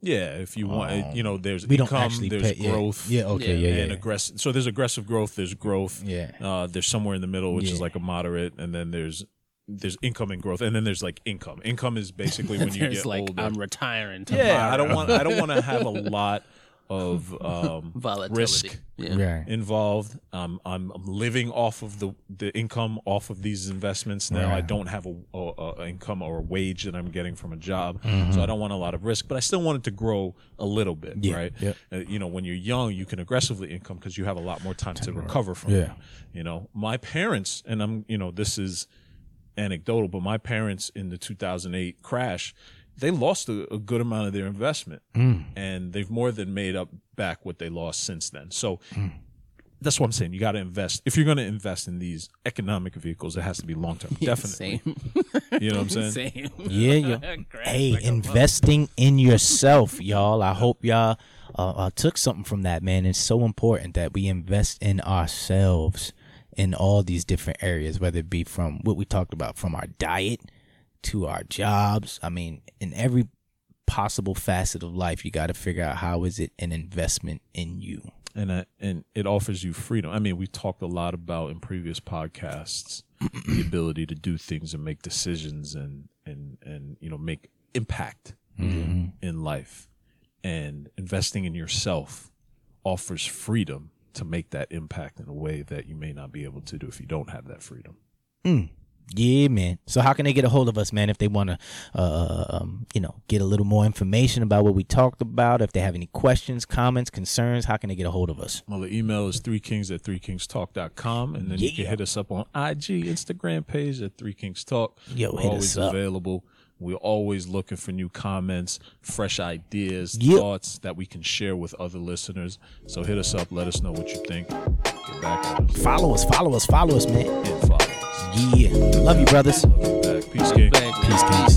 Yeah, if you want, um, you know, there's we income, don't there's pay, growth. Yeah, yeah okay, yeah, yeah. And yeah. aggressive. So there's aggressive growth, there's growth. Yeah. Uh, there's somewhere in the middle, which yeah. is like a moderate, and then there's there's income and growth, and then there's like income. Income is basically when you get like, older. I'm retiring tomorrow. Yeah, I don't want I don't want to have a lot of um, volatility risk yeah. right. involved. Um, I'm, I'm living off of the, the income off of these investments now. Right. I don't have a, a, a income or a wage that I'm getting from a job, mm-hmm. so I don't want a lot of risk. But I still want it to grow a little bit, yeah. right? Yeah. Uh, you know, when you're young, you can aggressively income because you have a lot more time to recover from. Yeah. It. You know, my parents and I'm. You know, this is anecdotal, but my parents in the two thousand eight crash. They lost a, a good amount of their investment, mm. and they've more than made up back what they lost since then. So mm. that's what I'm saying. You got to invest. If you're going to invest in these economic vehicles, it has to be long-term. Yeah, definitely. Same. You know what I'm saying? Same. Yeah. Yo. Hey, like investing in yourself, y'all. I hope y'all uh, uh, took something from that, man. It's so important that we invest in ourselves in all these different areas, whether it be from what we talked about, from our diet, to our jobs. I mean, in every possible facet of life, you got to figure out how is it an investment in you. And I, and it offers you freedom. I mean, we talked a lot about in previous podcasts the ability to do things and make decisions and and and you know make impact mm-hmm. in, in life. And investing in yourself offers freedom to make that impact in a way that you may not be able to do if you don't have that freedom. Mm. Yeah, man. So how can they get a hold of us, man, if they want to, uh, um, you know, get a little more information about what we talked about? If they have any questions, comments, concerns, how can they get a hold of us? Well, the email is three kings at three kings talk dot com. And then yeah. you can hit us up on I G, Instagram page at three kings talk. Yo, We're hit always us up. Available. We're always looking for new comments, fresh ideas, yep. thoughts that we can share with other listeners. So hit us up. Let us know what you think. Get back at us. Follow us, follow us, follow us, man. Yeah, follow us. Yeah. Love you, brothers. Love you back. Peace, King. Peace, King.